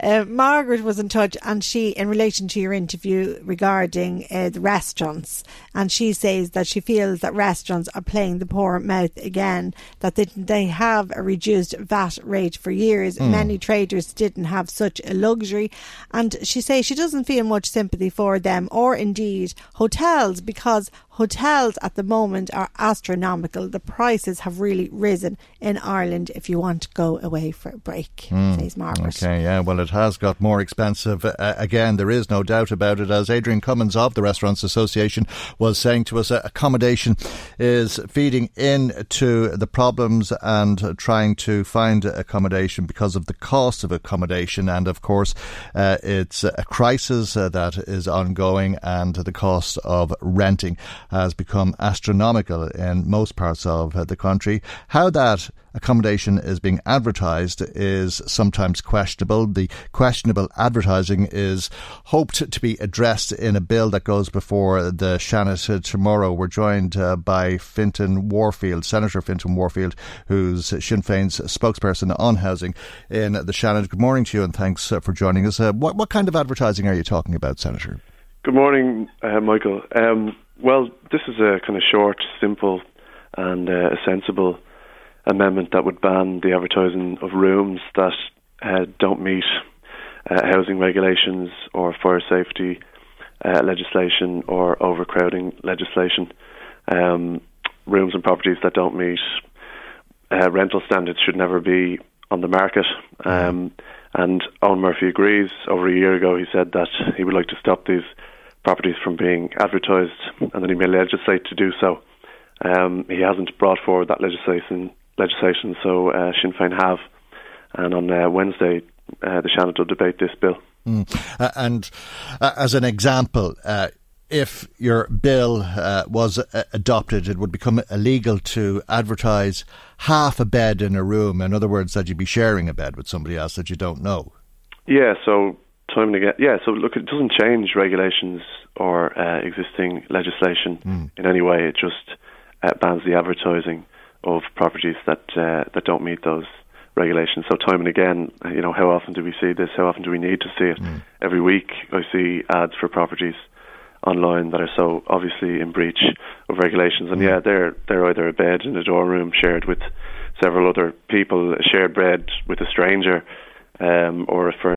uh, Margaret was in touch, and she, in relation to your interview regarding uh, the restaurants, and she says that she feels that restaurants are playing the poor mouth again, that they, they have a reduced V A T rate for years. Mm. Many traders didn't have such a luxury, and she says she doesn't feel much sympathy for them or indeed hotels, because hotels at the moment are astronomical. The prices have really risen in Ireland if you want to go away for a break, mm. says Margaret. Okay, yeah, well, it has got more expensive. Uh, again, there is no doubt about it. As Adrian Cummins of the Restaurants Association was saying to us, uh, accommodation is feeding into the problems and uh, trying to find accommodation because of the cost of accommodation. And of course, uh, it's a crisis uh, that is ongoing, and the cost of renting has become astronomical in most parts of the country. How that accommodation is being advertised is sometimes questionable. The questionable advertising is hoped to be addressed in a bill that goes before the Shannon tomorrow. We're joined uh, by Fintan Warfield, Senator Fintan Warfield, who's Sinn Féin's spokesperson on housing in the Shannon. Good morning to you, and thanks uh, for joining us. Uh, what, what kind of advertising are you talking about, Senator? Good morning, uh, Michael. Um, Well, this is a kind of short, simple and uh, a sensible amendment that would ban the advertising of rooms that uh, don't meet uh, housing regulations or fire safety uh, legislation or overcrowding legislation. Um, rooms and properties that don't meet uh, rental standards should never be on the market. Um, and Owen Murphy agrees. Over a year ago, he said that he would like to stop these properties from being advertised, and then he may legislate to do so. Um, he hasn't brought forward that legislation, legislation so uh, Sinn Féin have. And on uh, Wednesday, uh, the Shannon will debate this bill. Mm. Uh, and uh, as an example, uh, if your bill uh, was uh, adopted, it would become illegal to advertise half a bed in a room. In other words, that you'd be sharing a bed with somebody else that you don't know. Yeah, so... Time and again, yeah. So look, it doesn't change regulations or uh, existing legislation mm. in any way. It just uh, bans the advertising of properties that uh, that don't meet those regulations. So time and again, you know, how often do we see this? How often do we need to see it? Mm. Every week, I see ads for properties online that are so obviously in breach of regulations. And yeah, they're they're either a bed in a dorm room shared with several other people, a shared bed with a stranger, um, or a friend.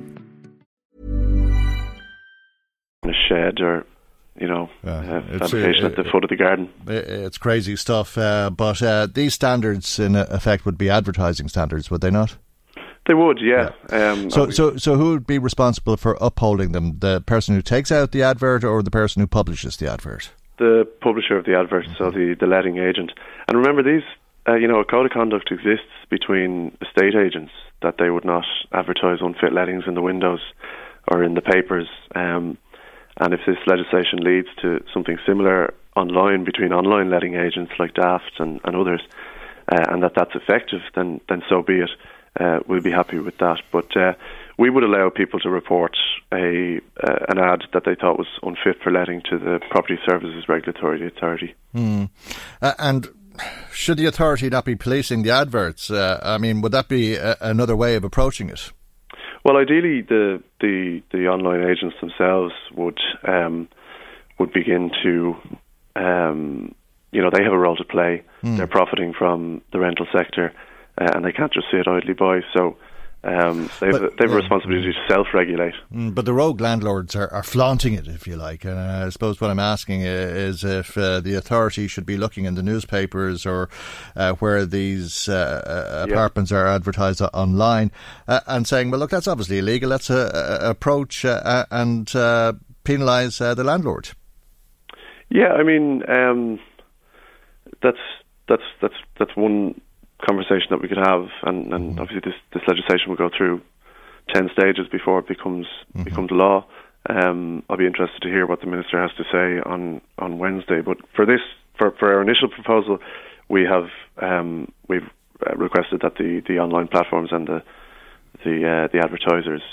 A shed, or you know, yeah, uh, fabrication uh, at the foot of the garden. It's crazy stuff. Uh, but uh, these standards, in effect, would be advertising standards, would they not? They would, yeah. yeah. Um, so, so, so who would be responsible for upholding them? The person who takes out the advert, or the person who publishes the advert? The publisher of the advert, mm-hmm. so the, the letting agent. And remember, these, uh, you know, a code of conduct exists between estate agents that they would not advertise unfit lettings in the windows or in the papers. Um, And if this legislation leads to something similar online between online letting agents like Daft and, and others, uh, and that that's effective, then then so be it. Uh, we'll be happy with that. But uh, we would allow people to report a uh, an ad that they thought was unfit for letting to the Property Services Regulatory Authority. Mm. Uh, and should the authority not be policing the adverts? Uh, I mean, would that be a, another way of approaching it? Well, ideally, the, the, the online agents themselves would um, would begin to, um, you know, they have a role to play. Mm. They're profiting from the rental sector, uh, and they can't just sit idly by. So um, they've but, they've a responsibility to self-regulate. But the rogue landlords are, are flaunting it, if you like. And I suppose what I'm asking is if uh, the authority should be looking in the newspapers or uh, where these uh, apartments yep. are advertised online uh, and saying, well, look, that's obviously illegal. Let's uh, approach uh, and uh, penalise uh, the landlord. Yeah, I mean, um, that's that's that's that's one conversation that we could have, and, and mm-hmm. obviously this, this legislation will go through ten stages before it becomes mm-hmm. becomes law. Um, I'll be interested to hear what the Minister has to say on, on Wednesday. But for this, for, for our initial proposal, we have um, we've requested that the, the online platforms and the the uh, the advertisers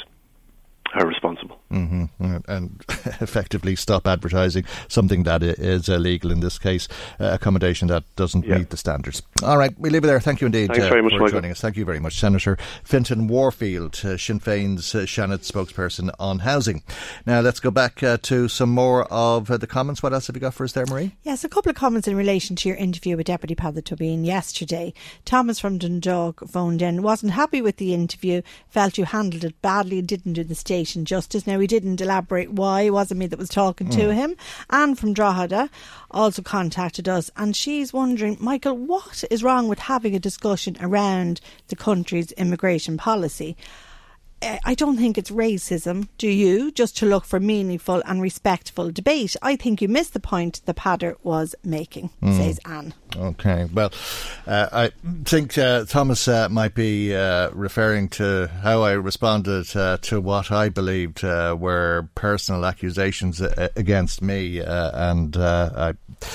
are responsible. Mm-hmm. And effectively stop advertising something that is illegal, in this case, uh, accommodation that doesn't yeah. meet the standards. All right, we leave it there. Thank you indeed Thanks uh, very much, for Michael. Joining us. Thank you very much, Senator Fintan Warfield, uh, Sinn Féin's uh, Shannon spokesperson on housing. Now, let's go back uh, to some more of uh, the comments. What else have you got for us there, Marie? Yes, a couple of comments in relation to your interview with Deputy Pather Tobin yesterday. Thomas from Dundalk phoned in, wasn't happy with the interview, felt you handled it badly, didn't do the state justice. Now, he didn't elaborate why. It wasn't me that was talking mm. to him. Anne from Drogheda also contacted us, and she's wondering, Michael, what is wrong with having a discussion around the country's immigration policy? I don't think it's racism, do you, just to look for meaningful and respectful debate. I think you missed the point the Pather was making, mm. says Anne. OK, well, uh, I think uh, Thomas uh, might be uh, referring to how I responded uh, to what I believed uh, were personal accusations uh, against me uh, and uh, I...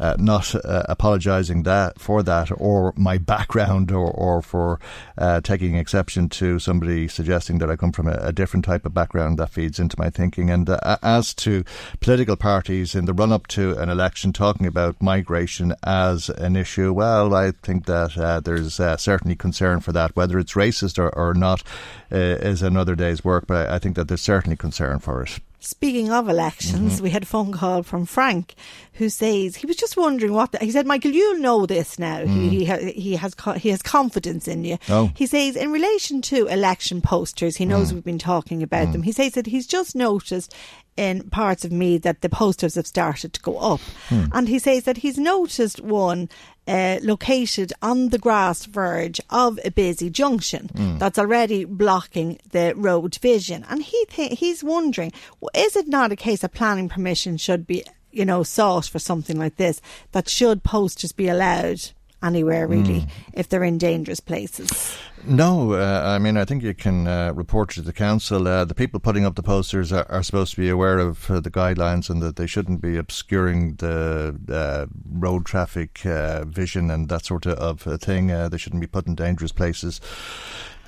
Uh, not uh, apologising that for that, or my background, or, or for uh, taking exception to somebody suggesting that I come from a, a different type of background that feeds into my thinking. And uh, as to political parties in the run-up to an election talking about migration as an issue, well, I think that uh, there's uh, certainly concern for that. Whether it's racist or, or not uh, is another day's work, but I, I think that there's certainly concern for it. Speaking of elections, mm-hmm. we had a phone call from Frank, who says he was just wondering what the, he said. Michael, you know this now. Mm. He, he he has he has confidence in you. Oh. He says in relation to election posters, he knows mm. we've been talking about mm. them. He says that he's just noticed in parts of Meath that the posters have started to go up, mm. and he says that he's noticed one uh, located on the grass verge of a busy junction mm. that's already blocking the road vision, and he th- he's wondering, well, is it not a case of planning permission should be, you know, sought for something like this, that should posters be allowed anywhere really mm. if they're in dangerous places. No, uh, I mean, I think you can uh, report to the council. Uh, the people putting up the posters are, are supposed to be aware of uh, the guidelines, and that they shouldn't be obscuring the uh, road traffic uh, vision and that sort of uh, thing. Uh, they shouldn't be put in dangerous places.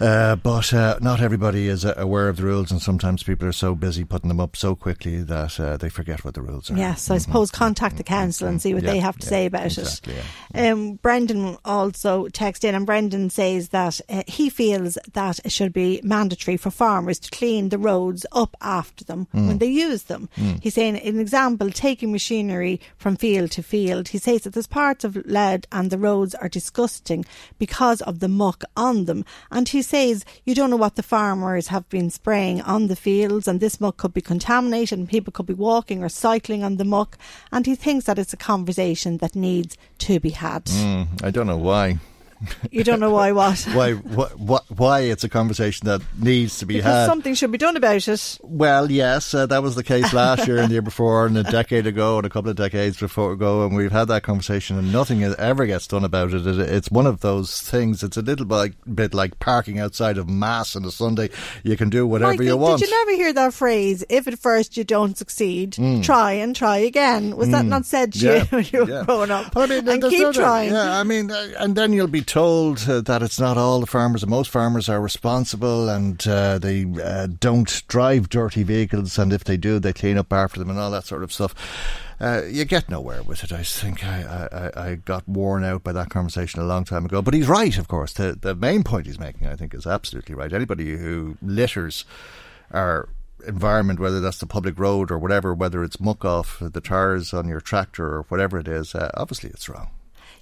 Uh, but uh, not everybody is uh, aware of the rules, and sometimes people are so busy putting them up so quickly that uh, they forget what the rules are. Yes, I mm-hmm. suppose contact the council and see what yeah, they have to yeah, say about exactly, it. Yeah. Um, Brendan also texted in, and Brendan says that uh, he feels that it should be mandatory for farmers to clean the roads up after them mm. when they use them. Mm. He's saying, an example, taking machinery from field to field. He says that there's parts of Loud and the roads are disgusting because of the muck on them, and he says you don't know what the farmers have been spraying on the fields, and this muck could be contaminated and people could be walking or cycling on the muck, and he thinks that it's a conversation that needs to be had. Mm, I don't know why. You don't know why what? why why why it's a conversation that needs to be because had. Something should be done about it. Well, yes, uh, that was the case last year and the year before and a decade ago and a couple of decades before ago, and we've had that conversation and nothing ever gets done about it. It's one of those things. It's a little bit like parking outside of Mass on a Sunday. You can do whatever Mike, you did, want. Did you never hear that phrase, if at first you don't succeed, mm. try and try again? Was mm. that not said to yeah. you when you were yeah. growing up? I mean, and keep trying. Yeah, I mean, and then you'll be t- told uh, that it's not all the farmers, and most farmers are responsible, and uh, they uh, don't drive dirty vehicles, and if they do they clean up after them and all that sort of stuff. Uh, you get nowhere with it. I think I, I, I got worn out by that conversation a long time ago, but he's right, of course. The, the main point he's making, I think, is absolutely right. Anybody who litters our environment, whether that's the public road or whatever, whether it's muck off the tires on your tractor or whatever it is, uh, obviously it's wrong.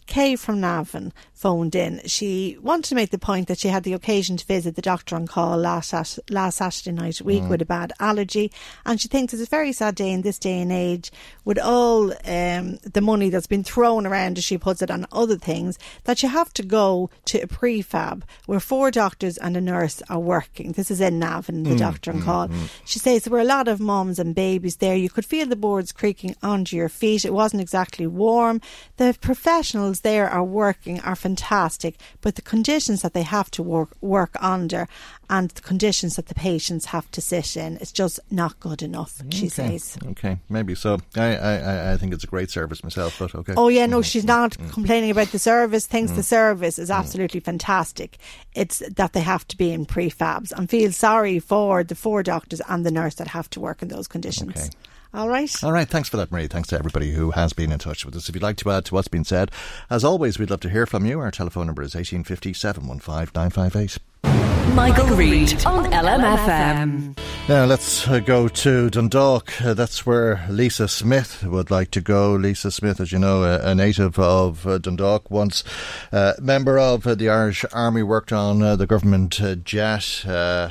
Kay from Navan phoned in. She wanted to make the point that she had the occasion to visit the doctor on call last last Saturday night week mm. with a bad allergy, and she thinks it's a very sad day in this day and age with all um, the money that's been thrown around, as she puts it, on other things, that you have to go to a prefab where four doctors and a nurse are working. This is in Navan, the mm. doctor on mm. call. Mm. She says there were a lot of mums and babies there. You could feel the boards creaking onto your feet. It wasn't exactly warm. The professionals there are working are fantastic, but the conditions that they have to work work under and the conditions that the patients have to sit in, it's just not good enough, okay. she says. Okay, maybe so. I, I, I think it's a great service myself, but okay. Oh yeah, no, mm-hmm. she's not mm-hmm. complaining about the service, thinks mm-hmm. the service is absolutely mm-hmm. fantastic. It's that they have to be in prefabs, and feel sorry for the four doctors and the nurse that have to work in those conditions. Okay. All right. All right. Thanks for that, Marie. Thanks to everybody who has been in touch with us. If you'd like to add to what's been said, as always, we'd love to hear from you. Our telephone number is one eight five zero, seven one five, nine five eight. Michael, Michael Reid on L M F M. Now let's uh, go to Dundalk. Uh, that's where Lisa Smith would like to go. Lisa Smith, as you know, a, a native of uh, Dundalk, once uh, member of uh, the Irish Army, worked on uh, the government uh, jet. Uh,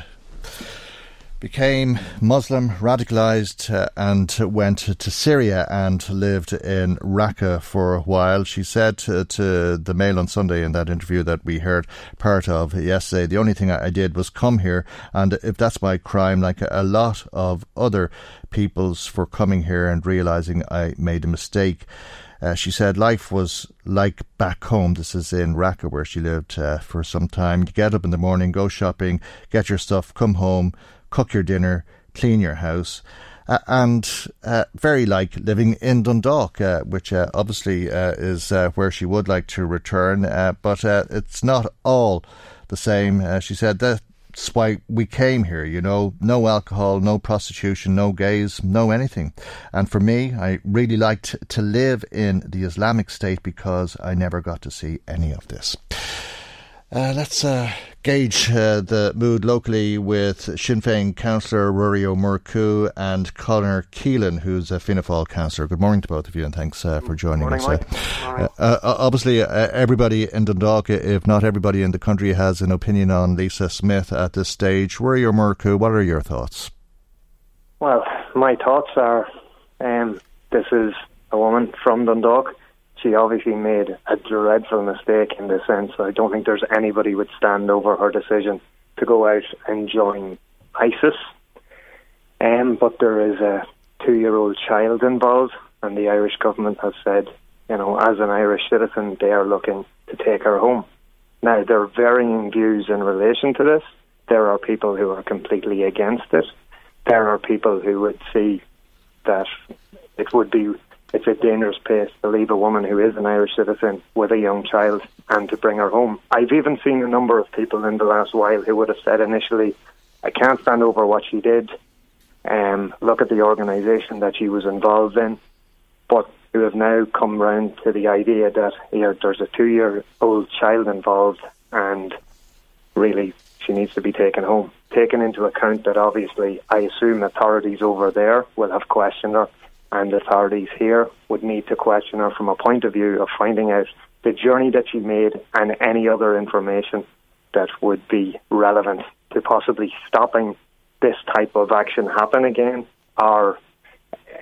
became Muslim, radicalised uh, and went to Syria and lived in Raqqa for a while. She said to, to the Mail on Sunday in that interview that we heard part of yesterday, the only thing I did was come here, and if that's my crime, like a lot of other people's for coming here and realising I made a mistake. Uh, she said life was like back home. This is in Raqqa where she lived uh, for some time. You get up in the morning, go shopping, get your stuff, come home, cook your dinner, clean your house, uh, and uh, very like living in Dundalk, uh, which uh, obviously uh, is uh, where she would like to return, uh, but uh, it's not all the same. Uh, she said that's why we came here, you know, no alcohol, no prostitution, no gays, no anything. And for me, I really liked to live in the Islamic State because I never got to see any of this. Uh, let's uh, gauge uh, the mood locally with Sinn Féin councillor Rory Ó Murchú and Conor Keelan, who's a Fianna Fáil councillor. Good morning to both of you, and thanks uh, for joining morning, us. Mike. Uh, uh, obviously, uh, everybody in Dundalk, if not everybody in the country, has an opinion on Lisa Smith at this stage. Rory Ó Murchú, what are your thoughts? Well, my thoughts are um, this is a woman from Dundalk. She obviously made a dreadful mistake in this sense. I don't think there's anybody would stand over her decision to go out and join ISIS. Um, but there is a two-year-old child involved, and the Irish government has said, you know, as an Irish citizen, they are looking to take her home. Now, there are varying views in relation to this. There are people who are completely against it. There are people who would see that it would be it's a dangerous place to leave a woman who is an Irish citizen with a young child and to bring her home. I've even seen a number of people in the last while who would have said initially, I can't stand over what she did, um, look at the organisation that she was involved in, but who have now come round to the idea that you know, there's a two-year-old child involved and really she needs to be taken home. Taken into account that obviously I assume authorities over there will have questioned her, and authorities here would need to question her from a point of view of finding out the journey that she made and any other information that would be relevant to possibly stopping this type of action happen again, or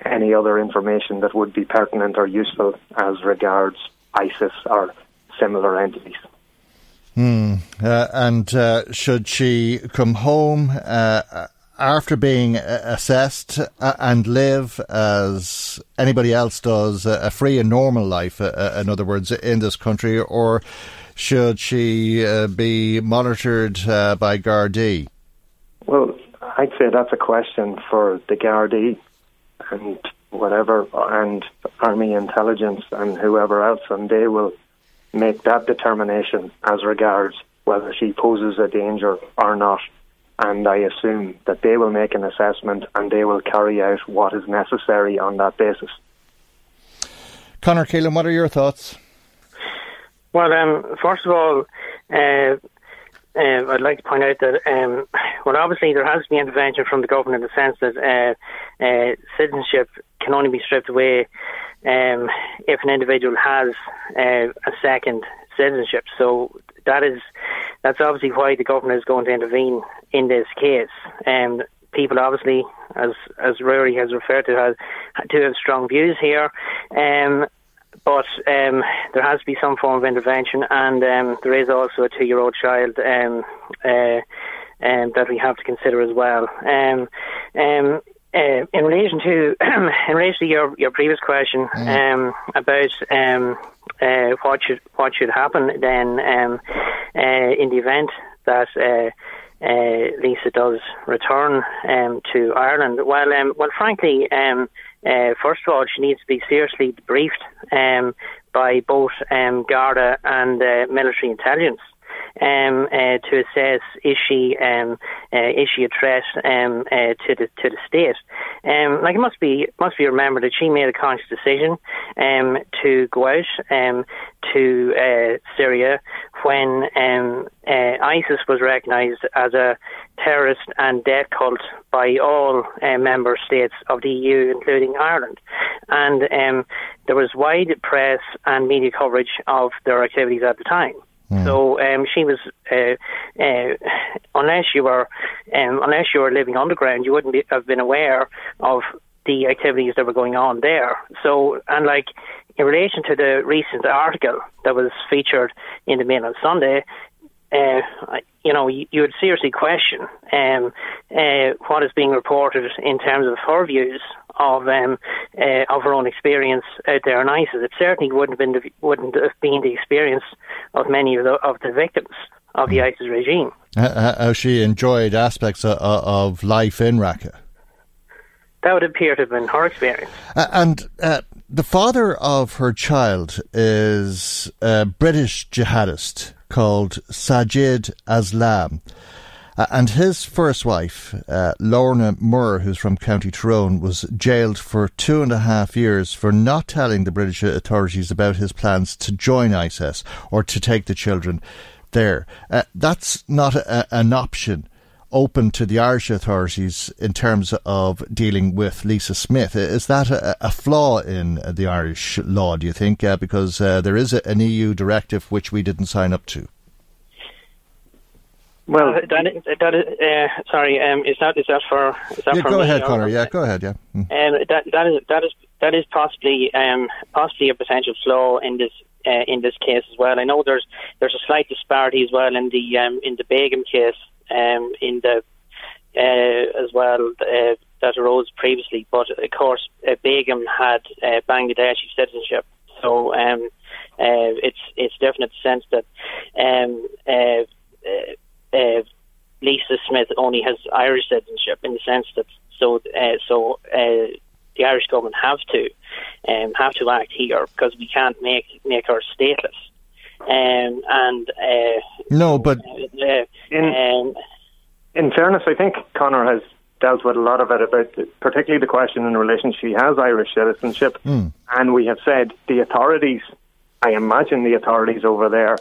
any other information that would be pertinent or useful as regards ISIS or similar entities. Mm, uh, and uh, should she come home uh, after being assessed uh, and live as anybody else does, uh, a free and normal life, uh, in other words, in this country, or should she uh, be monitored uh, by Gardaí? Well, I'd say that's a question for the Gardaí and whatever, and Army Intelligence and whoever else, and they will make that determination as regards whether she poses a danger or not. And I assume that they will make an assessment and they will carry out what is necessary on that basis. Conor Keelan, what are your thoughts? Well, um, first of all, uh, uh, I'd like to point out that, um, well, obviously there has to be intervention from the government in the sense that uh, uh, citizenship can only be stripped away Um, if an individual has uh, a second citizenship. So that is, that's obviously why the government is going to intervene in this case. Um, people obviously, as as Rory has referred to, have, do have strong views here, um, but um, there has to be some form of intervention, and um, there is also a two-year-old child um, uh, um, that we have to consider as well. Um, um, Uh, in relation to in relation to your, your previous question um, about um, uh, what should what should happen then um, uh, in the event that uh, uh, Lisa does return um, to Ireland, well, um, well, frankly, um, uh, first of all, she needs to be seriously debriefed um, by both um, Garda and uh, military intelligence. Um, uh, to assess is she um, uh, is she a threat um, uh, to the to the state? Um, like it must be must be remembered that she made a conscious decision um, to go out um, to uh, Syria when um, uh, ISIS was recognised as a terrorist and death cult by all uh, member states of the E U, including Ireland, and um, there was wide press and media coverage of their activities at the time. So um, she was, uh, uh, unless you were, um, unless you were living underground, you wouldn't be, have been aware of the activities that were going on there. So, and like in relation to the recent article that was featured in the Mail on Sunday, uh, you know, you, you would seriously question um, uh, what is being reported in terms of her views of um, uh, of her own experience out there in ISIS. It certainly wouldn't have been the, wouldn't have been the experience of many of the, of the victims of the ISIS regime. How, how she enjoyed aspects of, of life in Raqqa. That would appear to have been her experience. Uh, and uh, the father of her child is a British jihadist called Sajid Aslam. Uh, and his first wife, uh, Lorna Moore, who's from County Tyrone, was jailed for two and a half years for not telling the British authorities about his plans to join ISIS or to take the children there. Uh, that's not a, an option open to the Irish authorities in terms of dealing with Lisa Smith. Is that a, a flaw in the Irish law, do you think? Uh, because uh, there is a, an E U directive which we didn't sign up to. Well, that is, that is, uh, sorry, um, is that is that for? Is that yeah, for go me, ahead, Conor. Yeah, go ahead. Yeah. Mm. Um, that that is that is that is possibly um, possibly a potential flaw in this uh, in this case as well. I know there's there's a slight disparity as well in the um, in the Begum case um, in the uh, as well uh, that arose previously, but of course uh, Begum had uh, Bangladeshi citizenship, so. Um, uh, it's it's different in the sense that um, uh, uh, Lisa Smith only has Irish citizenship, in the sense that so uh, so uh, the Irish government have to um, have to act here, because we can't make make her stateless. Um, and uh, no, but uh, in um, in fairness, I think Conor has dealt with a lot of it, about particularly the question in relation she has Irish citizenship, mm. and we have said the authorities, I imagine the authorities over there,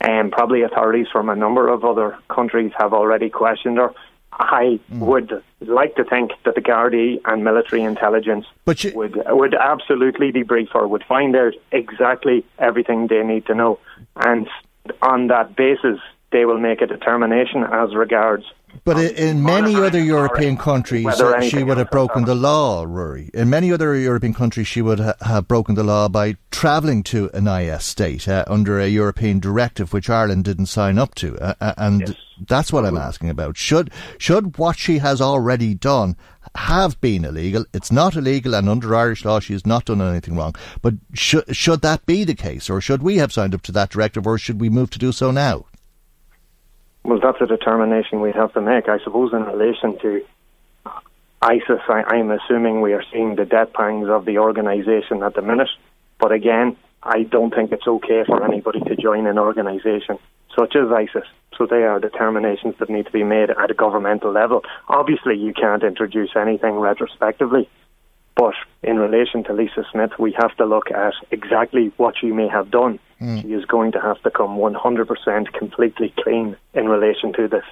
and um, probably authorities from a number of other countries, have already questioned her. I mm. would like to think that the Gardaí and military intelligence but you, would would absolutely debrief her, would find out exactly everything they need to know, and on that basis they will make a determination as regards. But in, in many other European countries, she would have broken the law, Rory. In many other European countries, she would ha- have broken the law by travelling to an I S state uh, under a European directive, which Ireland didn't sign up to. Uh, and yes. that's what I'm asking about. Should should what she has already done have been illegal? It's not illegal, and under Irish law, she has not done anything wrong. But sh- should that be the case, or should we have signed up to that directive, or should we move to do so now? Well, that's a determination we'd have to make. I suppose in relation to ISIS, I, I'm assuming we are seeing the death pangs of the organisation at the minute. But again, I don't think it's okay for anybody to join an organisation such as ISIS. So they are determinations that need to be made at a governmental level. Obviously, you can't introduce anything retrospectively. But in relation to Lisa Smith, we have to look at exactly what she may have done. Mm. She is going to have to come one hundred percent completely clean in relation to this.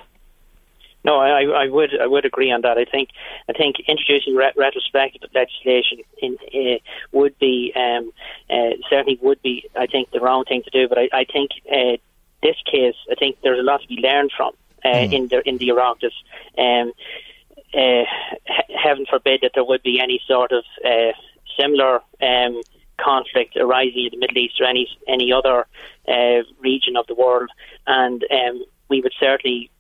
No, I, I would I would agree on that. I think I think introducing re- retrospective legislation in, uh, would be um, uh, certainly would be I think the wrong thing to do. But I, I think uh, this case, I think there's a lot to be learned from uh, mm. in the in the Oireachtas. Um, Uh, heaven forbid that there would be any sort of uh, similar um, conflict arising in the Middle East or any any other uh, region of the world, and um, we would certainly,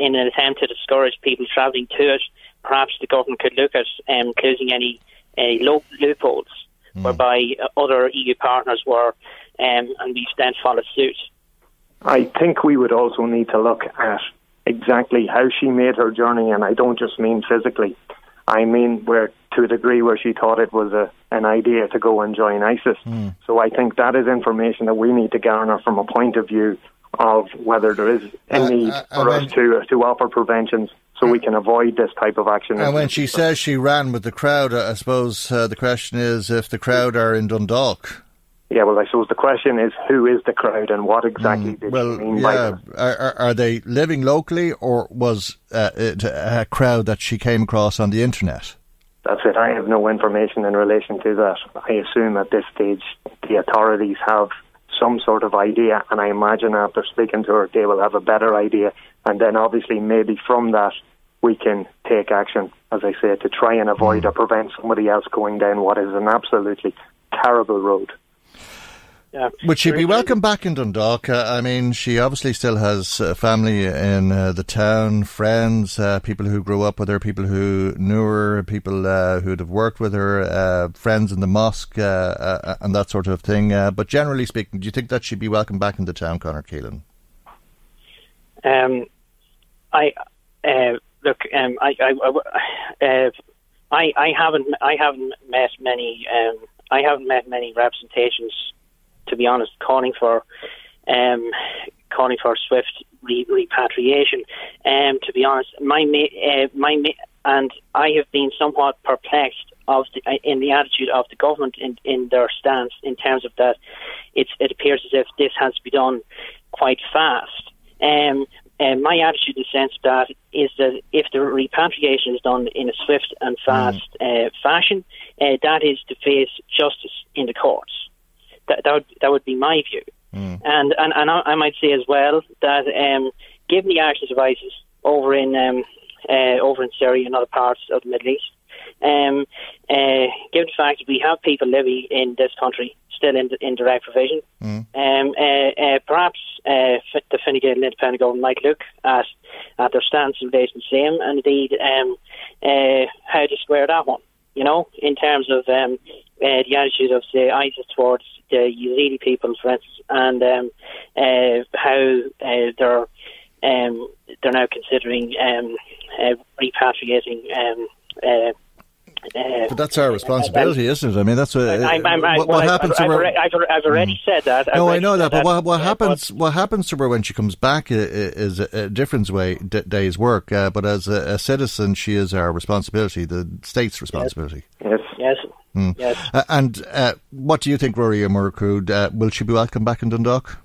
in an attempt to discourage people travelling to it, perhaps the government could look at um, closing any uh, lo- loopholes mm. whereby other E U partners were, um, and we then follow suit. I think we would also need to look at exactly how she made her journey, and I don't just mean physically. I mean where, to a degree, where she thought it was a, an idea to go and join ISIS. Mm. So I think that is information that we need to garner from a point of view of whether there is a uh, need uh, for us to to offer preventions so we can avoid this type of action. And when she says she ran with the crowd, I suppose uh, the question is if the crowd are in Dundalk. Yeah, well, I suppose the question is, who is the crowd and what exactly mm, did well, you mean yeah. by that? Are, are they living locally, or was uh, it a crowd that she came across on the internet? That's it. I have no information in relation to that. I assume at this stage the authorities have some sort of idea, and I imagine after speaking to her they will have a better idea, and then obviously maybe from that we can take action, as I say, to try and avoid mm. or prevent somebody else going down what is an absolutely terrible road. Yeah. Would she be welcome back in Dundalk? Uh, I mean, she obviously still has uh, family in uh, the town, friends, uh, people who grew up with her, people who knew her, people uh, who'd have worked with her, uh, friends in the mosque uh, uh, and that sort of thing. Uh, but generally speaking, do you think that she'd be welcome back in the town, Conor Keelan? Um, I uh, look, um, I, I, uh, I, I haven't, I haven't met many, um, I haven't met many representations, to be honest, calling for um, calling for swift re- repatriation. Um, to be honest, my ma- uh, my ma- and I have been somewhat perplexed of the, uh, in the attitude of the government in, in their stance in terms of that. It's, it appears as if this has to be done quite fast. Um, and my attitude in the sense of that is that if the repatriation is done in a swift and fast mm. uh, fashion, uh, that is to face justice in the courts. That, that would that would be my view, mm. and and and I, I might say as well that um, given the actions of ISIS over in um, uh, over in Syria and other parts of the Middle East, um, uh, given the fact that we have people living in this country still in, in direct provision, mm. um, uh, uh, perhaps uh, the Fine Gael and independent government might look at at their stance in relation to the same, and indeed um, uh, how to square that one. you know, in terms of um, uh, the attitude of, say, ISIS towards the Yazidi people, for instance, and um, uh, how uh, they're um, they're now considering um, uh, repatriating. Um, uh, Uh, but that's our responsibility, uh, isn't it? I mean, that's what, I'm, I'm, I, what, what well, happens I've, to her. I've, I've already mm. said that. I've no, I know that, that. But what, what happens? What happens to her when she comes back is a, a different way d- day's work. Uh, but as a, a citizen, she is our responsibility, the state's responsibility. Yes, yes, yes. Mm. yes. Uh, and uh, what do you think, Rory Ó Murchú? Uh, will she be welcome back in Dundalk?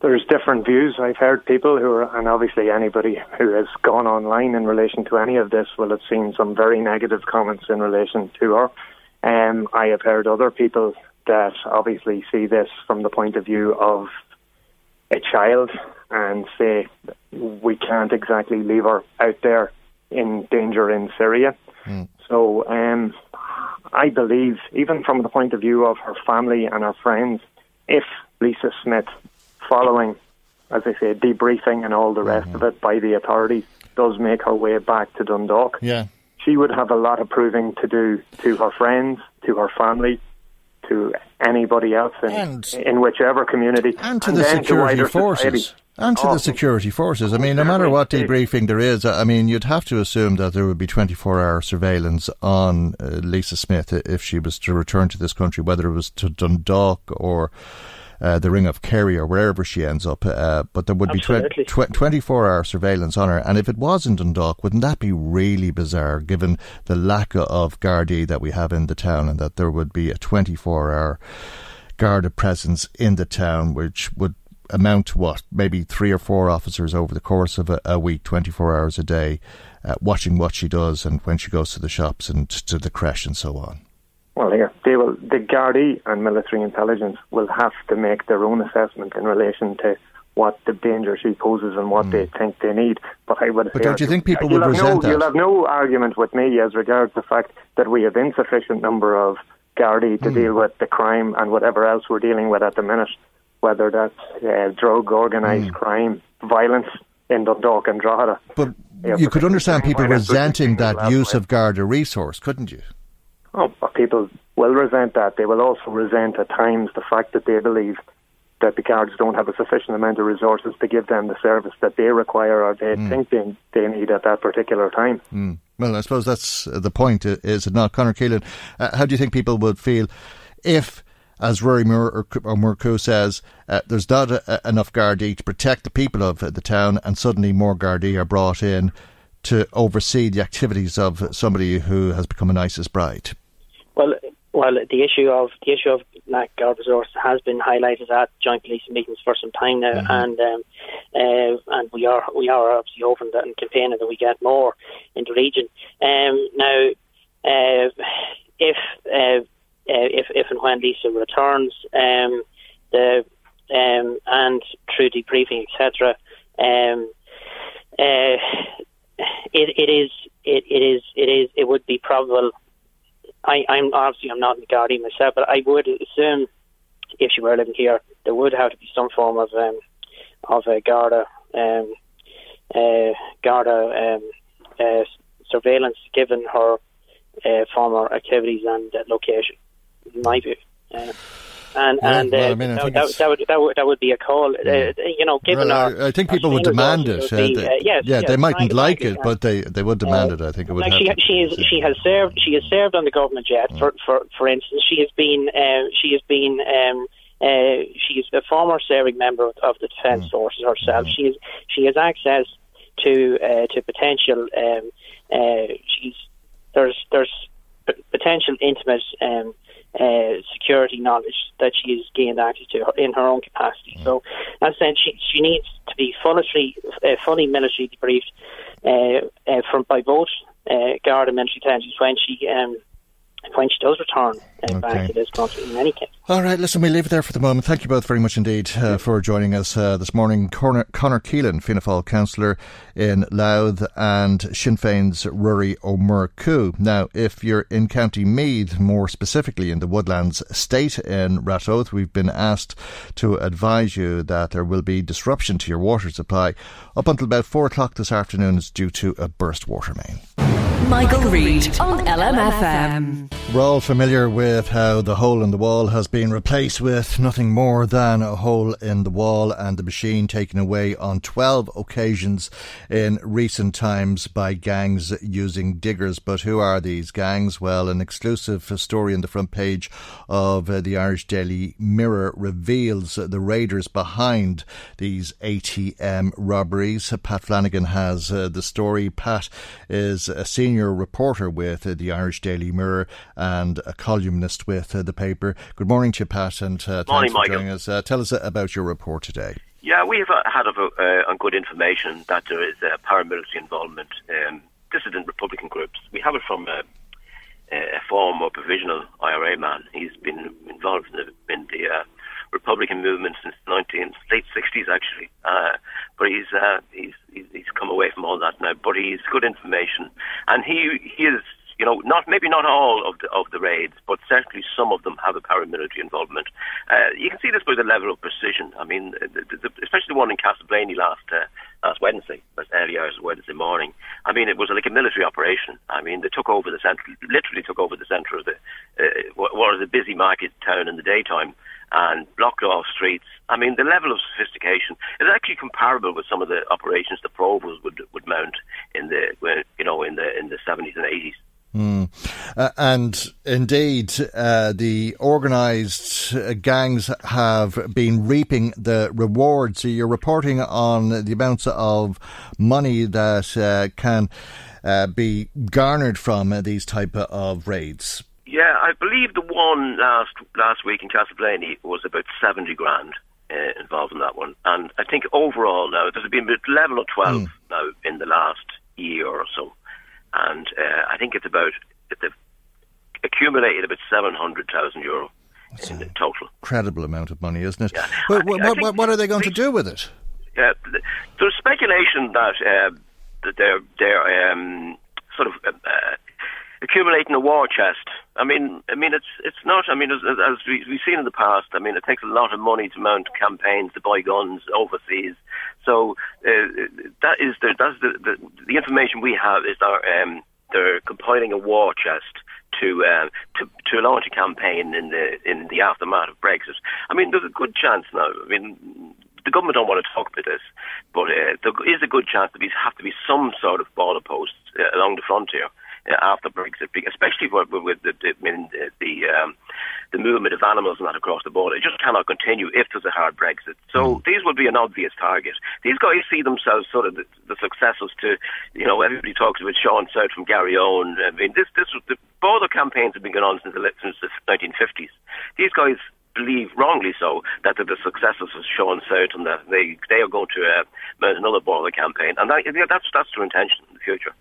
There's different views. I've heard people who are, and obviously anybody who has gone online in relation to any of this will have seen some very negative comments in relation to her. Um, I have heard other people that obviously see this from the point of view of a child and say, we can't exactly leave her out there in danger in Syria. Mm. So um, I believe, even from the point of view of her family and her friends, if Lisa Smith, following, as I say, debriefing and all the rest mm-hmm. of it by the authorities, does make her way back to Dundalk. Yeah. She would have a lot of proving to do to her friends, to her family, to anybody else in, and, in whichever community. And to and the security to forces. Society. And to awesome. the security forces. I mean, no matter what debriefing there is, I mean, you'd have to assume that there would be twenty-four hour surveillance on uh, Lisa Smith if she was to return to this country, whether it was to Dundalk or... Uh, the Ring of Kerry or wherever she ends up, uh, but there would Absolutely. be twenty-four hour surveillance on her. And if it was in Dundalk, wouldn't that be really bizarre, given the lack of Gardaí that we have in the town, and that there would be a twenty-four hour Garda presence in the town, which would amount to what, maybe three or four officers over the course of a, a week, twenty-four hours a day, uh, watching what she does and when she goes to the shops and to the creche and so on. Well, here, they will, the Gardaí and military intelligence will have to make their own assessment in relation to what the danger she poses and what mm. they think they need. But I would. But don't you think people would resent that? You'll have no argument with me as regards the fact that we have insufficient number of Gardaí to mm. deal with the crime and whatever else we're dealing with at the minute, whether that's uh, drug, organised mm. crime, violence in Dundalk and Drogheda. But you, you could understand people resenting that use of Garda resource, couldn't you? Oh, but people will resent that. They will also resent at times the fact that they believe that the guards don't have a sufficient amount of resources to give them the service that they require or they mm. think they, they need at that particular time. Mm. Well, I suppose that's the point, is it not? Conor Keelan, uh, how do you think people would feel if, as Rory Ó Murchú says, uh, there's not a, enough Gardaí to protect the people of the town, and suddenly more Gardaí are brought in to oversee the activities of somebody who has become an ISIS bride? Well, well, the issue of the issue of lack of resource has been highlighted at joint police meetings for some time now, mm-hmm. and um, uh, and we are we are obviously hoping that and campaigning that we get more in the region. Um, now, uh, if uh, if if and when Lisa returns, um, the um, and through debriefing, et cetera. Um, uh, It, it is, it, it is, it is, it would be probable. I, I'm obviously I'm not in the Gardaí myself, but I would assume if she were living here, there would have to be some form of um, of a Garda, um, uh, Garda um, uh, surveillance, given her uh, former activities and uh, location. In my view. Uh, And, yeah, and uh, well, I mean, I that, that, that, would, that, would, that would be a call, yeah. uh, you know, given well, our... I think people would demand it. Be, uh, they, yes, yeah, yes, they mightn't like it, but they, they would demand uh, it, I think. It would like she, she, is, she has served She has served on the government jet, mm. for, for for instance. She has been, uh, she has been, um, uh, she is a former serving member of the Defence mm. Forces herself. Mm. She, is, she has access to uh, to potential, um, uh, she's, there's, there's p- potential intimate... Um, Uh, security knowledge that she has gained access to her, in her own capacity. Mm. So, as I said, she, she needs to be fully, uh, fully military debriefed uh, uh, from by both uh, Garda and military intelligence when she um, when she does return uh, okay. back to this country. In any case, all right. Listen, we leave it there for the moment. Thank you both very much indeed uh, for joining us uh, this morning, Conor, Conor Keelan, Fianna Fáil councillor in Louth, and Sinn Féin's Rory Ó Murchú. Now, if you're in County Meath, more specifically in the Woodlands Estate in Rathdown, we've been asked to advise you that there will be disruption to your water supply up until about four o'clock this afternoon, is due to a burst water main. Michael Reid on L M F M. We're all familiar with how the hole in the wall has been replaced with nothing more than a hole in the wall, and the machine taken away on twelve occasions in recent times by gangs using diggers. But who are these gangs? Well, an exclusive story on the front page of the Irish Daily Mirror reveals the raiders behind these A T M robberies. Pat Flanagan has the story. Pat is a senior reporter with uh, the Irish Daily Mirror and a columnist with uh, the paper. Good morning to you, Pat, and uh, thanks morning, for Michael. joining us. Uh, tell us about your report today. Yeah, we have had of, uh, on good information that there is uh, paramilitary involvement, um, dissident Republican groups. We have it from a, a former provisional I R A man. He's been involved in the, in the uh, Republican movement since the nineteen, late sixties, actually. Uh, but he's, uh, he's he's come away from all that now. But he's good information, and he he is, you know, not maybe not all of the of the raids, but certainly some of them have a paramilitary involvement. Uh, you can see this by the level of precision. I mean, the, the, especially the one in Castleblaney last uh, last Wednesday, last early hours of Wednesday morning. I mean, it was like a military operation. I mean, they took over the centre, literally took over the centre of the uh, what was a busy market town in the daytime, and blocked off streets. I mean, the level of sophistication is actually comparable with some of the operations the Provos would would mount in the you know in the in the seventies and eighties. Mm. Uh, and indeed, uh, the organised uh, gangs have been reaping the rewards. So you're reporting on the amounts of money that uh, can uh, be garnered from uh, these type of raids. Yeah, I believe the one last last week in Castleblaney was about seventy grand uh, involved in that one, and I think overall now there's been a level of twelve mm. now in the last year or so, and uh, I think it's about they've accumulated about seven hundred thousand euro That's in total. Incredible amount of money, isn't it? Yeah. Well, what, what, what, what are they going to do with it? Yeah, there's speculation that uh, that they're they're um, sort of. Uh, accumulating a war chest. I mean, I mean, it's it's not. I mean, as, as we, we've seen in the past, I mean, it takes a lot of money to mount campaigns to buy guns overseas. So uh, that is the that's the, the the information we have is that um, they're compiling a war chest to uh, to to launch a campaign in the in the aftermath of Brexit. I mean, there's a good chance now. I mean, the government don't want to talk about this, but uh, there is a good chance that there have to be some sort of border posts uh, along the frontier after Brexit, especially with the the, the, the, um, the movement of animals and that across the border. It just cannot continue if there's a hard Brexit. So these will be an obvious target. These guys see themselves sort of the, the successors to, you know, everybody talks about Sean South from Gary Owen. I mean, this, this, the border campaigns have been going on since the, since the nineteen fifties. These guys believe, wrongly so, that they're the successors of Sean South and that they, they are going to uh, mount another border campaign. And that, that's, that's their intention in the future.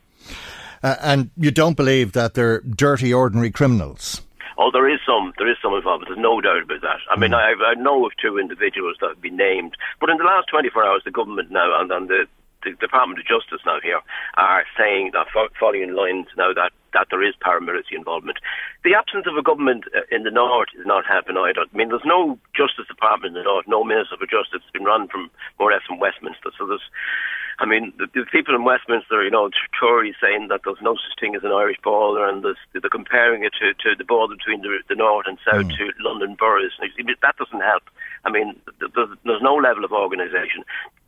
Uh, and you don't believe that they're dirty, ordinary criminals? Oh, there is some. There is some involvement. There's no doubt about that. I mean, I, I know of two individuals that have been named. But in the last twenty-four hours, the government now and, and the, the Department of Justice now here are saying, that following lines now that, that there is paramilitary involvement. The absence of a government in the North is not helping either. I mean, there's no Justice Department in the North, no Minister for Justice. It's been run from more or less from Westminster. So there's... I mean, the, the people in Westminster, you know, Tories saying that there's no such thing as an Irish border, and they're comparing it to, to the border between the, the North and South mm. to London boroughs. That doesn't help. I mean, there's, there's no level of organisation.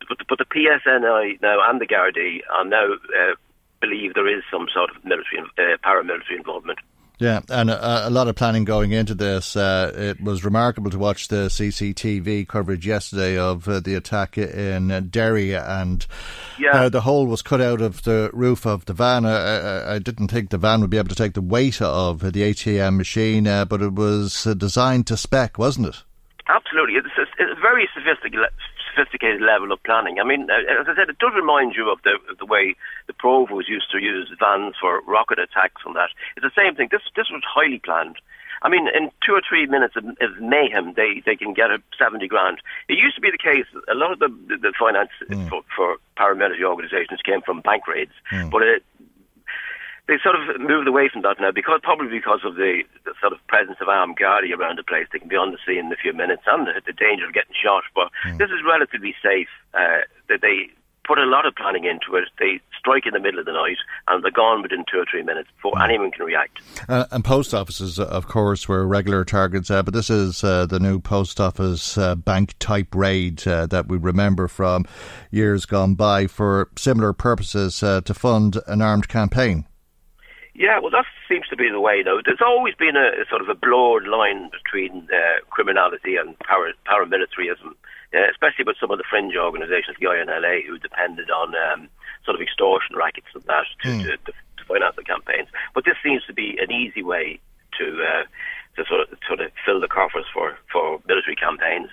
But, but the P S N I now and the Gardaí are now uh, believe there is some sort of military, uh, paramilitary involvement. Yeah, and a, a lot of planning going into this. Uh, it was remarkable to watch the C C T V coverage yesterday of uh, the attack in Derry, and yeah. how the hole was cut out of the roof of the van. I, I, I didn't think the van would be able to take the weight of the A T M machine, uh, but it was designed to spec, wasn't it? Absolutely. It's a, it's a very sophisticated... sophisticated level of planning. I mean, as I said, it does remind you of the of the way the Provos used to use vans for rocket attacks and that. It's the same thing. This this was highly planned. I mean, in two or three minutes of, of mayhem, they, they can get a seventy grand. It used to be the case. A lot of the, the, the finance mm. for, for paramilitary organisations came from bank raids. Mm. But it, they sort of moved away from that now, because probably because of the, the sort of presence of armed guardy around the place. They can be on the scene in a few minutes and the, the danger of getting shot. But mm. this is relatively safe. Uh, they, they put a lot of planning into it. They strike in the middle of the night and they're gone within two or three minutes before mm. anyone can react. Uh, and post offices, of course, were regular targets, uh, but this is uh, the new post office uh, bank type raid uh, that we remember from years gone by for similar purposes uh, to fund an armed campaign. Yeah, well, that seems to be the way, though. There's always been a, a sort of a blurred line between uh, criminality and para- paramilitarism, uh, especially with some of the fringe organisations, the I N L A, who depended on um, sort of extortion rackets and that to, mm. to, to, to finance the campaigns. But this seems to be an easy way to uh, to sort of, sort of fill the coffers for, for military campaigns.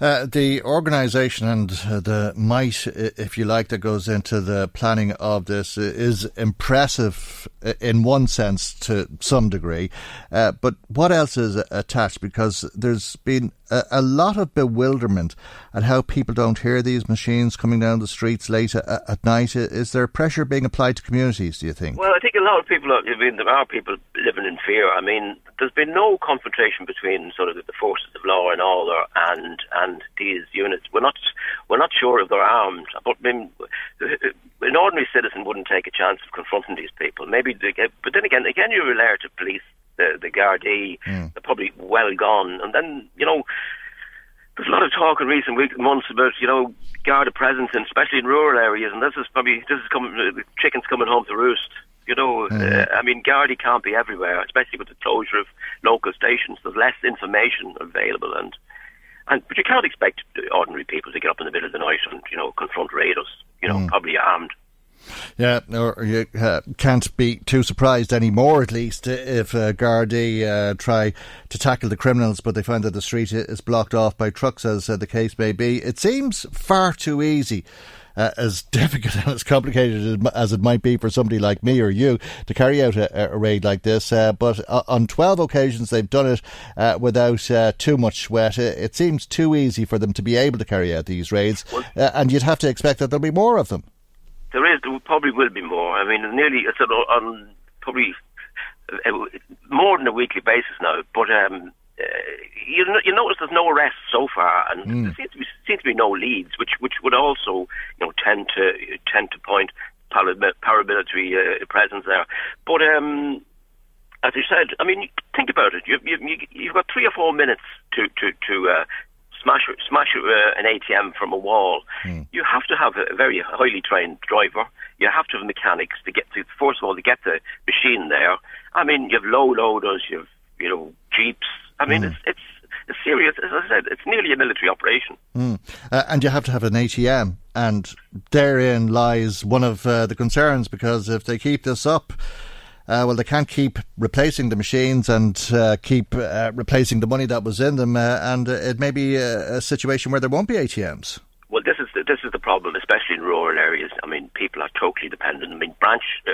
Uh, the organisation and the might, if you like, that goes into the planning of this is impressive in one sense to some degree. Uh, but what else is attached? Because there's been a, a lot of bewilderment at how people don't hear these machines coming down the streets late at, at night. Is there pressure being applied to communities, do you think? Well, I think a lot of people, are, I mean, there are people living in fear. I mean, there's been no confrontation between sort of the forces of law and all or, and, and And these units, we're not, we're not sure if they're armed. But I mean, an ordinary citizen wouldn't take a chance of confronting these people. Maybe, they get, but then again, again, you're related to police, the the Gardaí, mm. they're probably well gone. And then you know, there's a lot of talk in recent weeks, months about you know, Garda presence, and especially in rural areas. And this is probably this is coming, the chickens coming home to roost. You know, mm. uh, I mean, Gardaí can't be everywhere, especially with the closure of local stations. There's less information available and. And, but you can't expect ordinary people to get up in the middle of the night and, you know, confront raiders, you know, mm. probably armed. Yeah, or you uh, can't be too surprised anymore, at least, if uh, Gardaí uh, try to tackle the criminals, but they find that the street is blocked off by trucks, as uh, the case may be. It seems far too easy. Uh, as difficult and as complicated as it might be for somebody like me or you to carry out a, a raid like this. Uh, but on twelve occasions they've done it uh, without uh, too much sweat. It seems too easy for them to be able to carry out these raids. Well, uh, and you'd have to expect that there'll be more of them. There is, there probably will be more. I mean, nearly, it's on, on probably more than a weekly basis now, but... Um, Uh, you, know, you notice there's no arrests so far, and mm. there seems to, be, seems to be no leads, which which would also you know tend to tend to point paramilitary uh, presence there. But um, as you said, I mean, think about it. You, you, you've got three or four minutes to to to uh, smash smash uh, an A T M from a wall. Mm. You have to have a very highly trained driver. You have to have mechanics to get to first of all to get the machine there. I mean, you've low loaders, you've you know jeeps. I mean, mm. it's, it's it's serious. As I said, it's nearly a military operation. Mm. Uh, and you have to have an A T M, and therein lies one of uh, the concerns, because if they keep this up, uh, well, they can't keep replacing the machines and uh, keep uh, replacing the money that was in them, uh, and it may be a, a situation where there won't be A T Ms. Well, this is the, this is the problem, especially in rural areas. I mean, people are totally dependent. I mean, branch uh,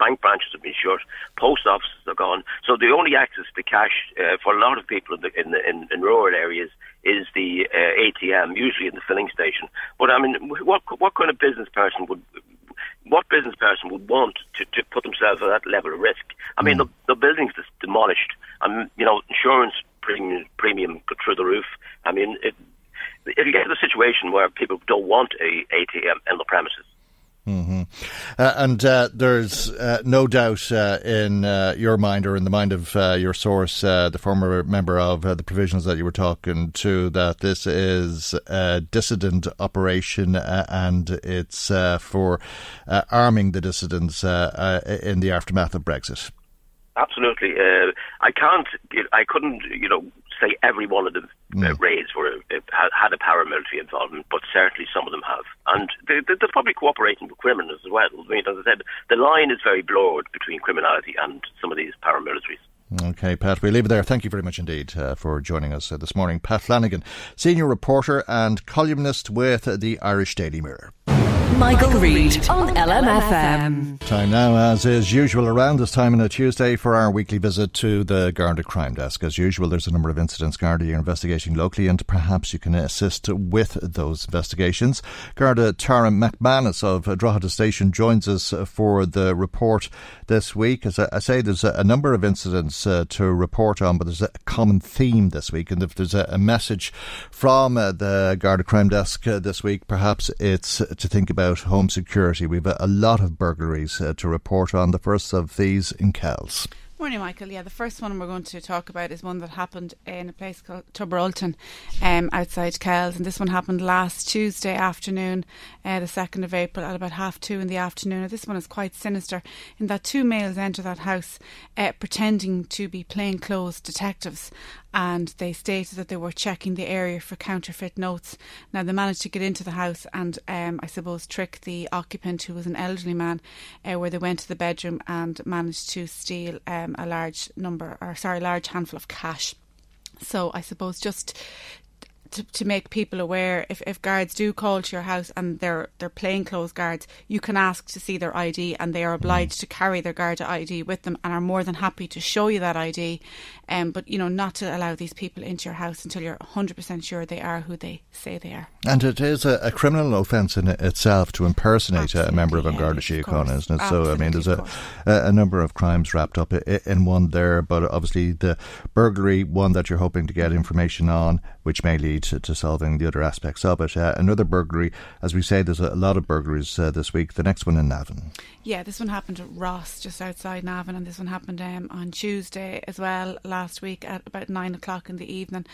bank branches have been shut, post offices are gone, so the only access to cash uh, for a lot of people in the, in, the, in, in rural areas is the uh, A T M, usually in the filling station. But I mean, what what kind of business person would what business person would want to, to put themselves at that level of risk? I mean, mm. the, the building's just demolished, and you know, insurance premium premium through the roof. I mean, it. If you get to the situation where people don't want a A T M in the premises. Mm-hmm. Uh, and uh, there's uh, no doubt uh, in uh, your mind or in the mind of uh, your source, uh, the former member of uh, the provisions that you were talking to, that this is a dissident operation uh, and it's uh, for uh, arming the dissidents uh, uh, in the aftermath of Brexit. Absolutely. Uh, I can't, I couldn't, you know, say every one of the uh, raids were uh, had a paramilitary involvement, but certainly some of them have. And they, they're probably cooperating with criminals as well. I mean, as I said, the line is very blurred between criminality and some of these paramilitaries. OK, Pat, we'll leave it there. Thank you very much indeed uh, for joining us uh, this morning. Pat Flanagan, senior reporter and columnist with the Irish Daily Mirror. Michael, Michael Reid on L M F M. Time now, as is usual, around this time on a Tuesday for our weekly visit to the Garda Crime Desk. As usual, there's a number of incidents Garda you're investigating locally, and perhaps you can assist with those investigations. Garda Tara McManus of Drogheda Station joins us for the report this week. As I say, there's a number of incidents uh, to report on, but there's a common theme this week, and if there's a message from uh, the Garda Crime Desk uh, this week, perhaps it's to think about home security. We've a lot of burglaries uh, to report on. The first of these in Kells. Morning, Michael. Yeah, the first one we're going to talk about is one that happened in a place called Tuberalton, um, outside Kells, and this one happened last Tuesday afternoon, uh, the second of April, at about half two in the afternoon. Now, this one is quite sinister in that two males enter that house uh, pretending to be plainclothes detectives, and they stated that they were checking the area for counterfeit notes. Now, they managed to get into the house and um, I suppose trick the occupant, who was an elderly man, uh, where they went to the bedroom and managed to steal um, a large number, or sorry, large handful of cash. So I suppose just to, to make people aware, if, if guards do call to your house and they're they're plainclothes guards, you can ask to see their I D, and they are obliged mm. to carry their Garda I D with them and are more than happy to show you that I D. Um, but, you know, not to allow these people into your house until you're one hundred percent sure they are who they say they are. And it is a, a criminal offence in itself to impersonate Absolutely, a member of a yeah, Garda Síochána, isn't it? Absolutely, so, I mean, there's a, a number of crimes wrapped up in one there, but obviously the burglary, one that you're hoping to get information on, which may lead To, to solving the other aspects of it. Uh, another burglary, as we say, there's a, a lot of burglaries uh, this week. The next one in Navan. Yeah, this one happened at Ross, just outside Navan, and this one happened um, on Tuesday as well, last week at about nine o'clock in the evening.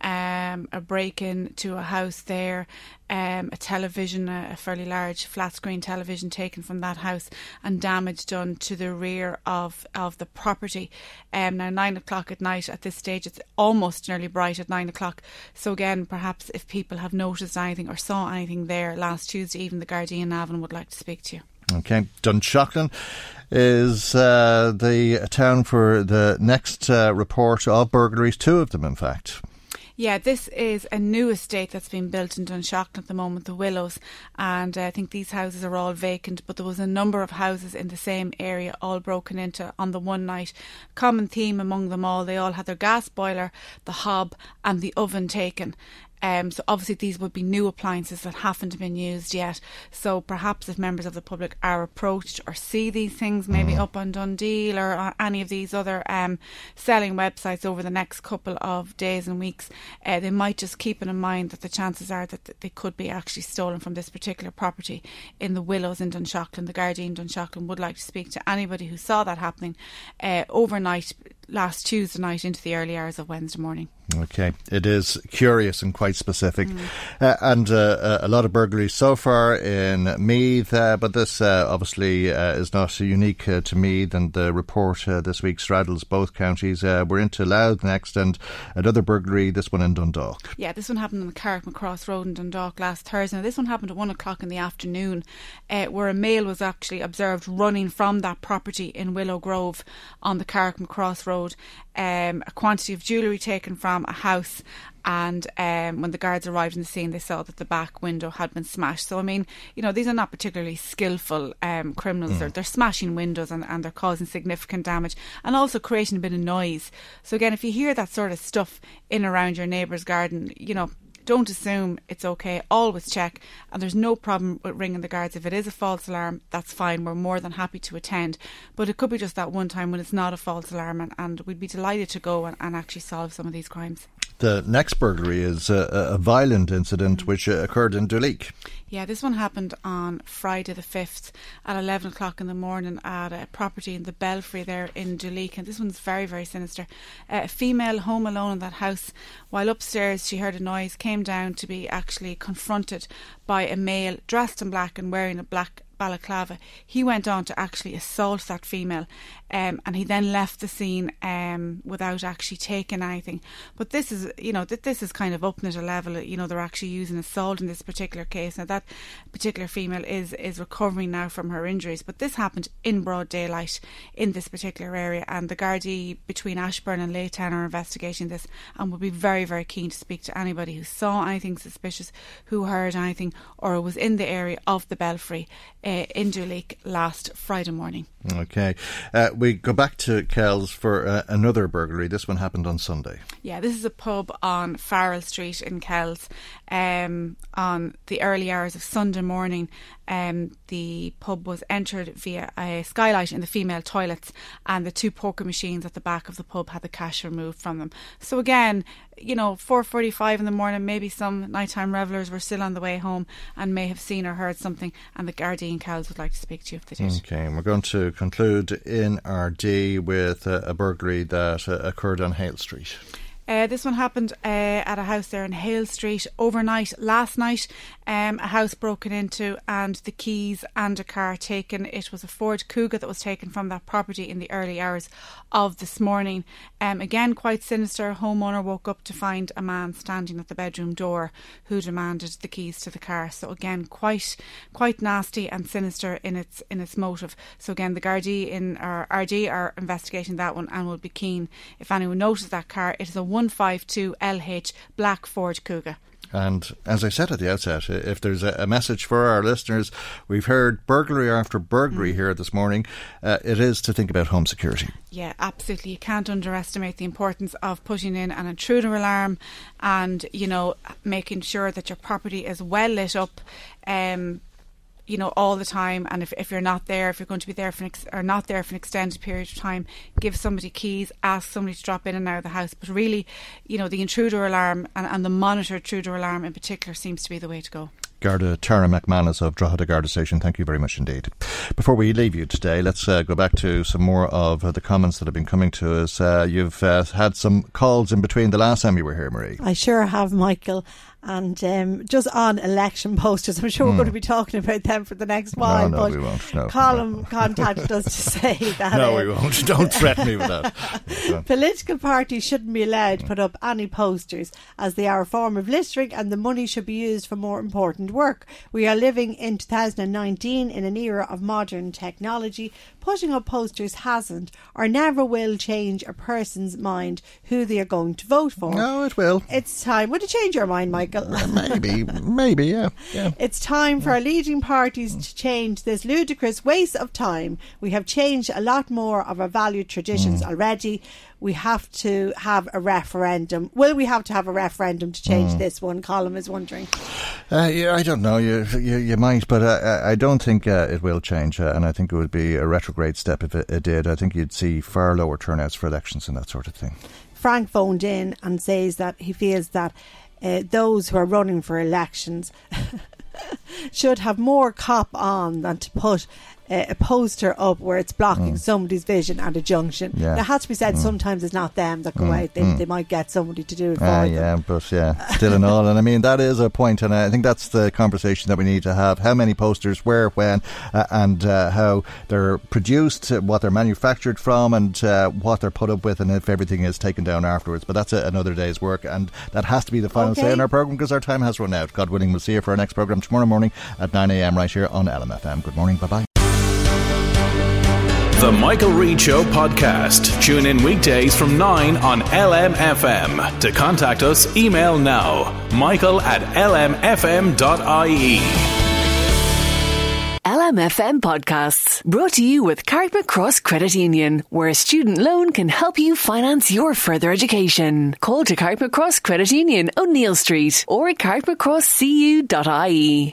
Um, a break-in to a house there, um, a television, a, a fairly large flat-screen television taken from that house, and damage done to the rear of, of the property. Um, now, nine o'clock at night at this stage, it's almost nearly bright at nine o'clock. So again, perhaps if people have noticed anything or saw anything there last Tuesday evening, the Gardaí in Navan would like to speak to you. Okay, Dunshaughlin is uh, the town for the next uh, report of burglaries, two of them in fact. Yeah, this is a new estate that's been built in Dunshaughlin at the moment, the Willows, and uh, I think these houses are all vacant, but there was a number of houses in the same area all broken into on the one night. Common theme among them all, they all had their gas boiler, the hob and the oven taken. Um, so obviously these would be new appliances that haven't been used yet. So perhaps if members of the public are approached or see these things, maybe mm. up on Dundee or on any of these other um, selling websites over the next couple of days and weeks, uh, they might just keep in mind that the chances are that they could be actually stolen from this particular property in the Willows in Dunshaughlin. The Gardaí in Dunshaughlin would like to speak to anybody who saw that happening uh, overnight last Tuesday night into the early hours of Wednesday morning. Okay, it is curious and quite specific. Mm. Uh, and uh, a lot of burglaries so far in Meath, uh, but this uh, obviously uh, is not unique uh, to Meath, and the report uh, this week straddles both counties. Uh, we're into Louth next, and another burglary, this one in Dundalk. Yeah, this one happened on the Carrick Macross Road in Dundalk last Thursday. Now, this one happened at one o'clock in the afternoon, uh, where a male was actually observed running from that property in Willow Grove on the Carrick Macross Road. Um, a quantity of jewellery taken from a house, and um, when the guards arrived on the scene, they saw that the back window had been smashed. So, I mean, you know, these are not particularly skillful um, criminals. Mm. They're, they're smashing windows and, and they're causing significant damage and also creating a bit of noise. So, again, if you hear that sort of stuff in around your neighbour's garden, you know, don't assume it's okay. Always check. And there's no problem with ringing the guards. If it is a false alarm, that's fine. We're more than happy to attend. But it could be just that one time when it's not a false alarm, and, and we'd be delighted to go and, and actually solve some of these crimes. The next burglary is a, a violent incident mm-hmm. which occurred in Dundalk. Yeah, this one happened on Friday the fifth at eleven o'clock in the morning at a property in the Belfry there in Dundalk. And this one's very, very sinister. A female home alone in that house, while upstairs she heard a noise, came down to be actually confronted by a male dressed in black and wearing a black balaclava, he went on to actually assault that female, um, and he then left the scene um, without actually taking anything. But this is, you know, th- this is kind of up at a level, you know, they're actually using assault in this particular case. Now, that particular female is, is recovering now from her injuries, but this happened in broad daylight in this particular area, and the Gardaí between Ashburn and Leithen are investigating this and will be very, very keen to speak to anybody who saw anything suspicious, who heard anything, or was in the area of the Belfry uh, in Dundalk last Friday morning. Okay. Uh, we go back to Kells for uh, another burglary. This one happened on Sunday. Yeah, this is a pub on Farrell Street in Kells. Um, on the early hours of Sunday morning, um, the pub was entered via a skylight in the female toilets, and the two poker machines at the back of the pub had the cash removed from them. So again, you know, four forty-five in the morning, maybe some nighttime revellers were still on the way home and may have seen or heard something, and the Gardaí in Kells would like to speak to you if they did. Okay, and we're going to conclude in R D with a, a burglary that uh, occurred on Hale Street. Uh, this one happened uh, at a house there in Hale Street overnight last night. Um, a house broken into and the keys and a car taken. It was a Ford Kuga that was taken from that property in the early hours of this morning. Um, again, quite sinister. A homeowner woke up to find a man standing at the bedroom door who demanded the keys to the car. So again, quite quite nasty and sinister in its in its motive. So again, the Gardaí in or R D are investigating that one and will be keen if anyone notices that car. It is a one five two L H black Ford Kuga. And as I said at the outset, if there's a message for our listeners, we've heard burglary after burglary mm. here this morning. Uh, it is to think about home security. Yeah, absolutely. You can't underestimate the importance of putting in an intruder alarm and, you know, making sure that your property is well lit up, um, you know, all the time. And if, if you're not there, if you're going to be there for an ex- or not there for an extended period of time, give somebody keys, ask somebody to drop in and out of the house. But really, you know, the intruder alarm and, and the monitor intruder alarm in particular seems to be the way to go. Garda Tara McManus of Drogheda Garda Station, thank you very much indeed. Before we leave you today, let's uh, go back to some more of uh, the comments that have been coming to us. Uh, you've uh, had some calls in between the last time you were here, Marie. I sure have, Michael. And um, just on election posters, I'm sure mm. we're going to be talking about them for the next while. No, no, but we won't. No, Colm no. contacted us to say that. No, uh, we won't. Don't threaten me with that. Political parties shouldn't be allowed to put up any posters, as they are a form of littering, and the money should be used for more important work. We are living in two thousand nineteen in an era of modern technology. Putting up posters hasn't or never will change a person's mind who they are going to vote for. No, it will. It's time. Would it change your mind, Michael? maybe, maybe, yeah. yeah. It's time for our leading parties to change this ludicrous waste of time. We have changed a lot more of our valued traditions mm. already. We have to have a referendum. Will we have to have a referendum to change mm. this one? Colm is wondering. Uh, yeah, I don't know. You you, you might, but I, I don't think uh, it will change. Uh, and I think it would be a retrograde step if it, it did. I think you'd see far lower turnouts for elections and that sort of thing. Frank phoned in and says that he feels that Uh, those who are running for elections should have more cop on than to put uh, a poster up where it's blocking mm. somebody's vision at a junction. Yeah. Now, it has to be said, mm. sometimes it's not them that go mm. out. They, mm. they might get somebody to do it for uh, them. Yeah, but yeah, still and all. And I mean, that is a point, and I think that's the conversation that we need to have. How many posters, where, when, uh, and uh, how they're produced, what they're manufactured from, and uh, what they're put up with, and if everything is taken down afterwards. But that's a, another day's work, and that has to be the final okay. say in our programme, because our time has run out. God willing, we'll see you for our next programme tomorrow morning at nine a.m. right here on L M F M. Good morning. Bye-bye. The Michael Reid Show podcast. Tune in weekdays from nine on L M F M. To contact us, email now, michael at l m f m dot i e. L M F M podcasts brought to you with Carrick Macross Credit Union, where a student loan can help you finance your further education. Call to Carrick Macross Credit Union, O'Neill Street, or at carrick macross c u dot i e.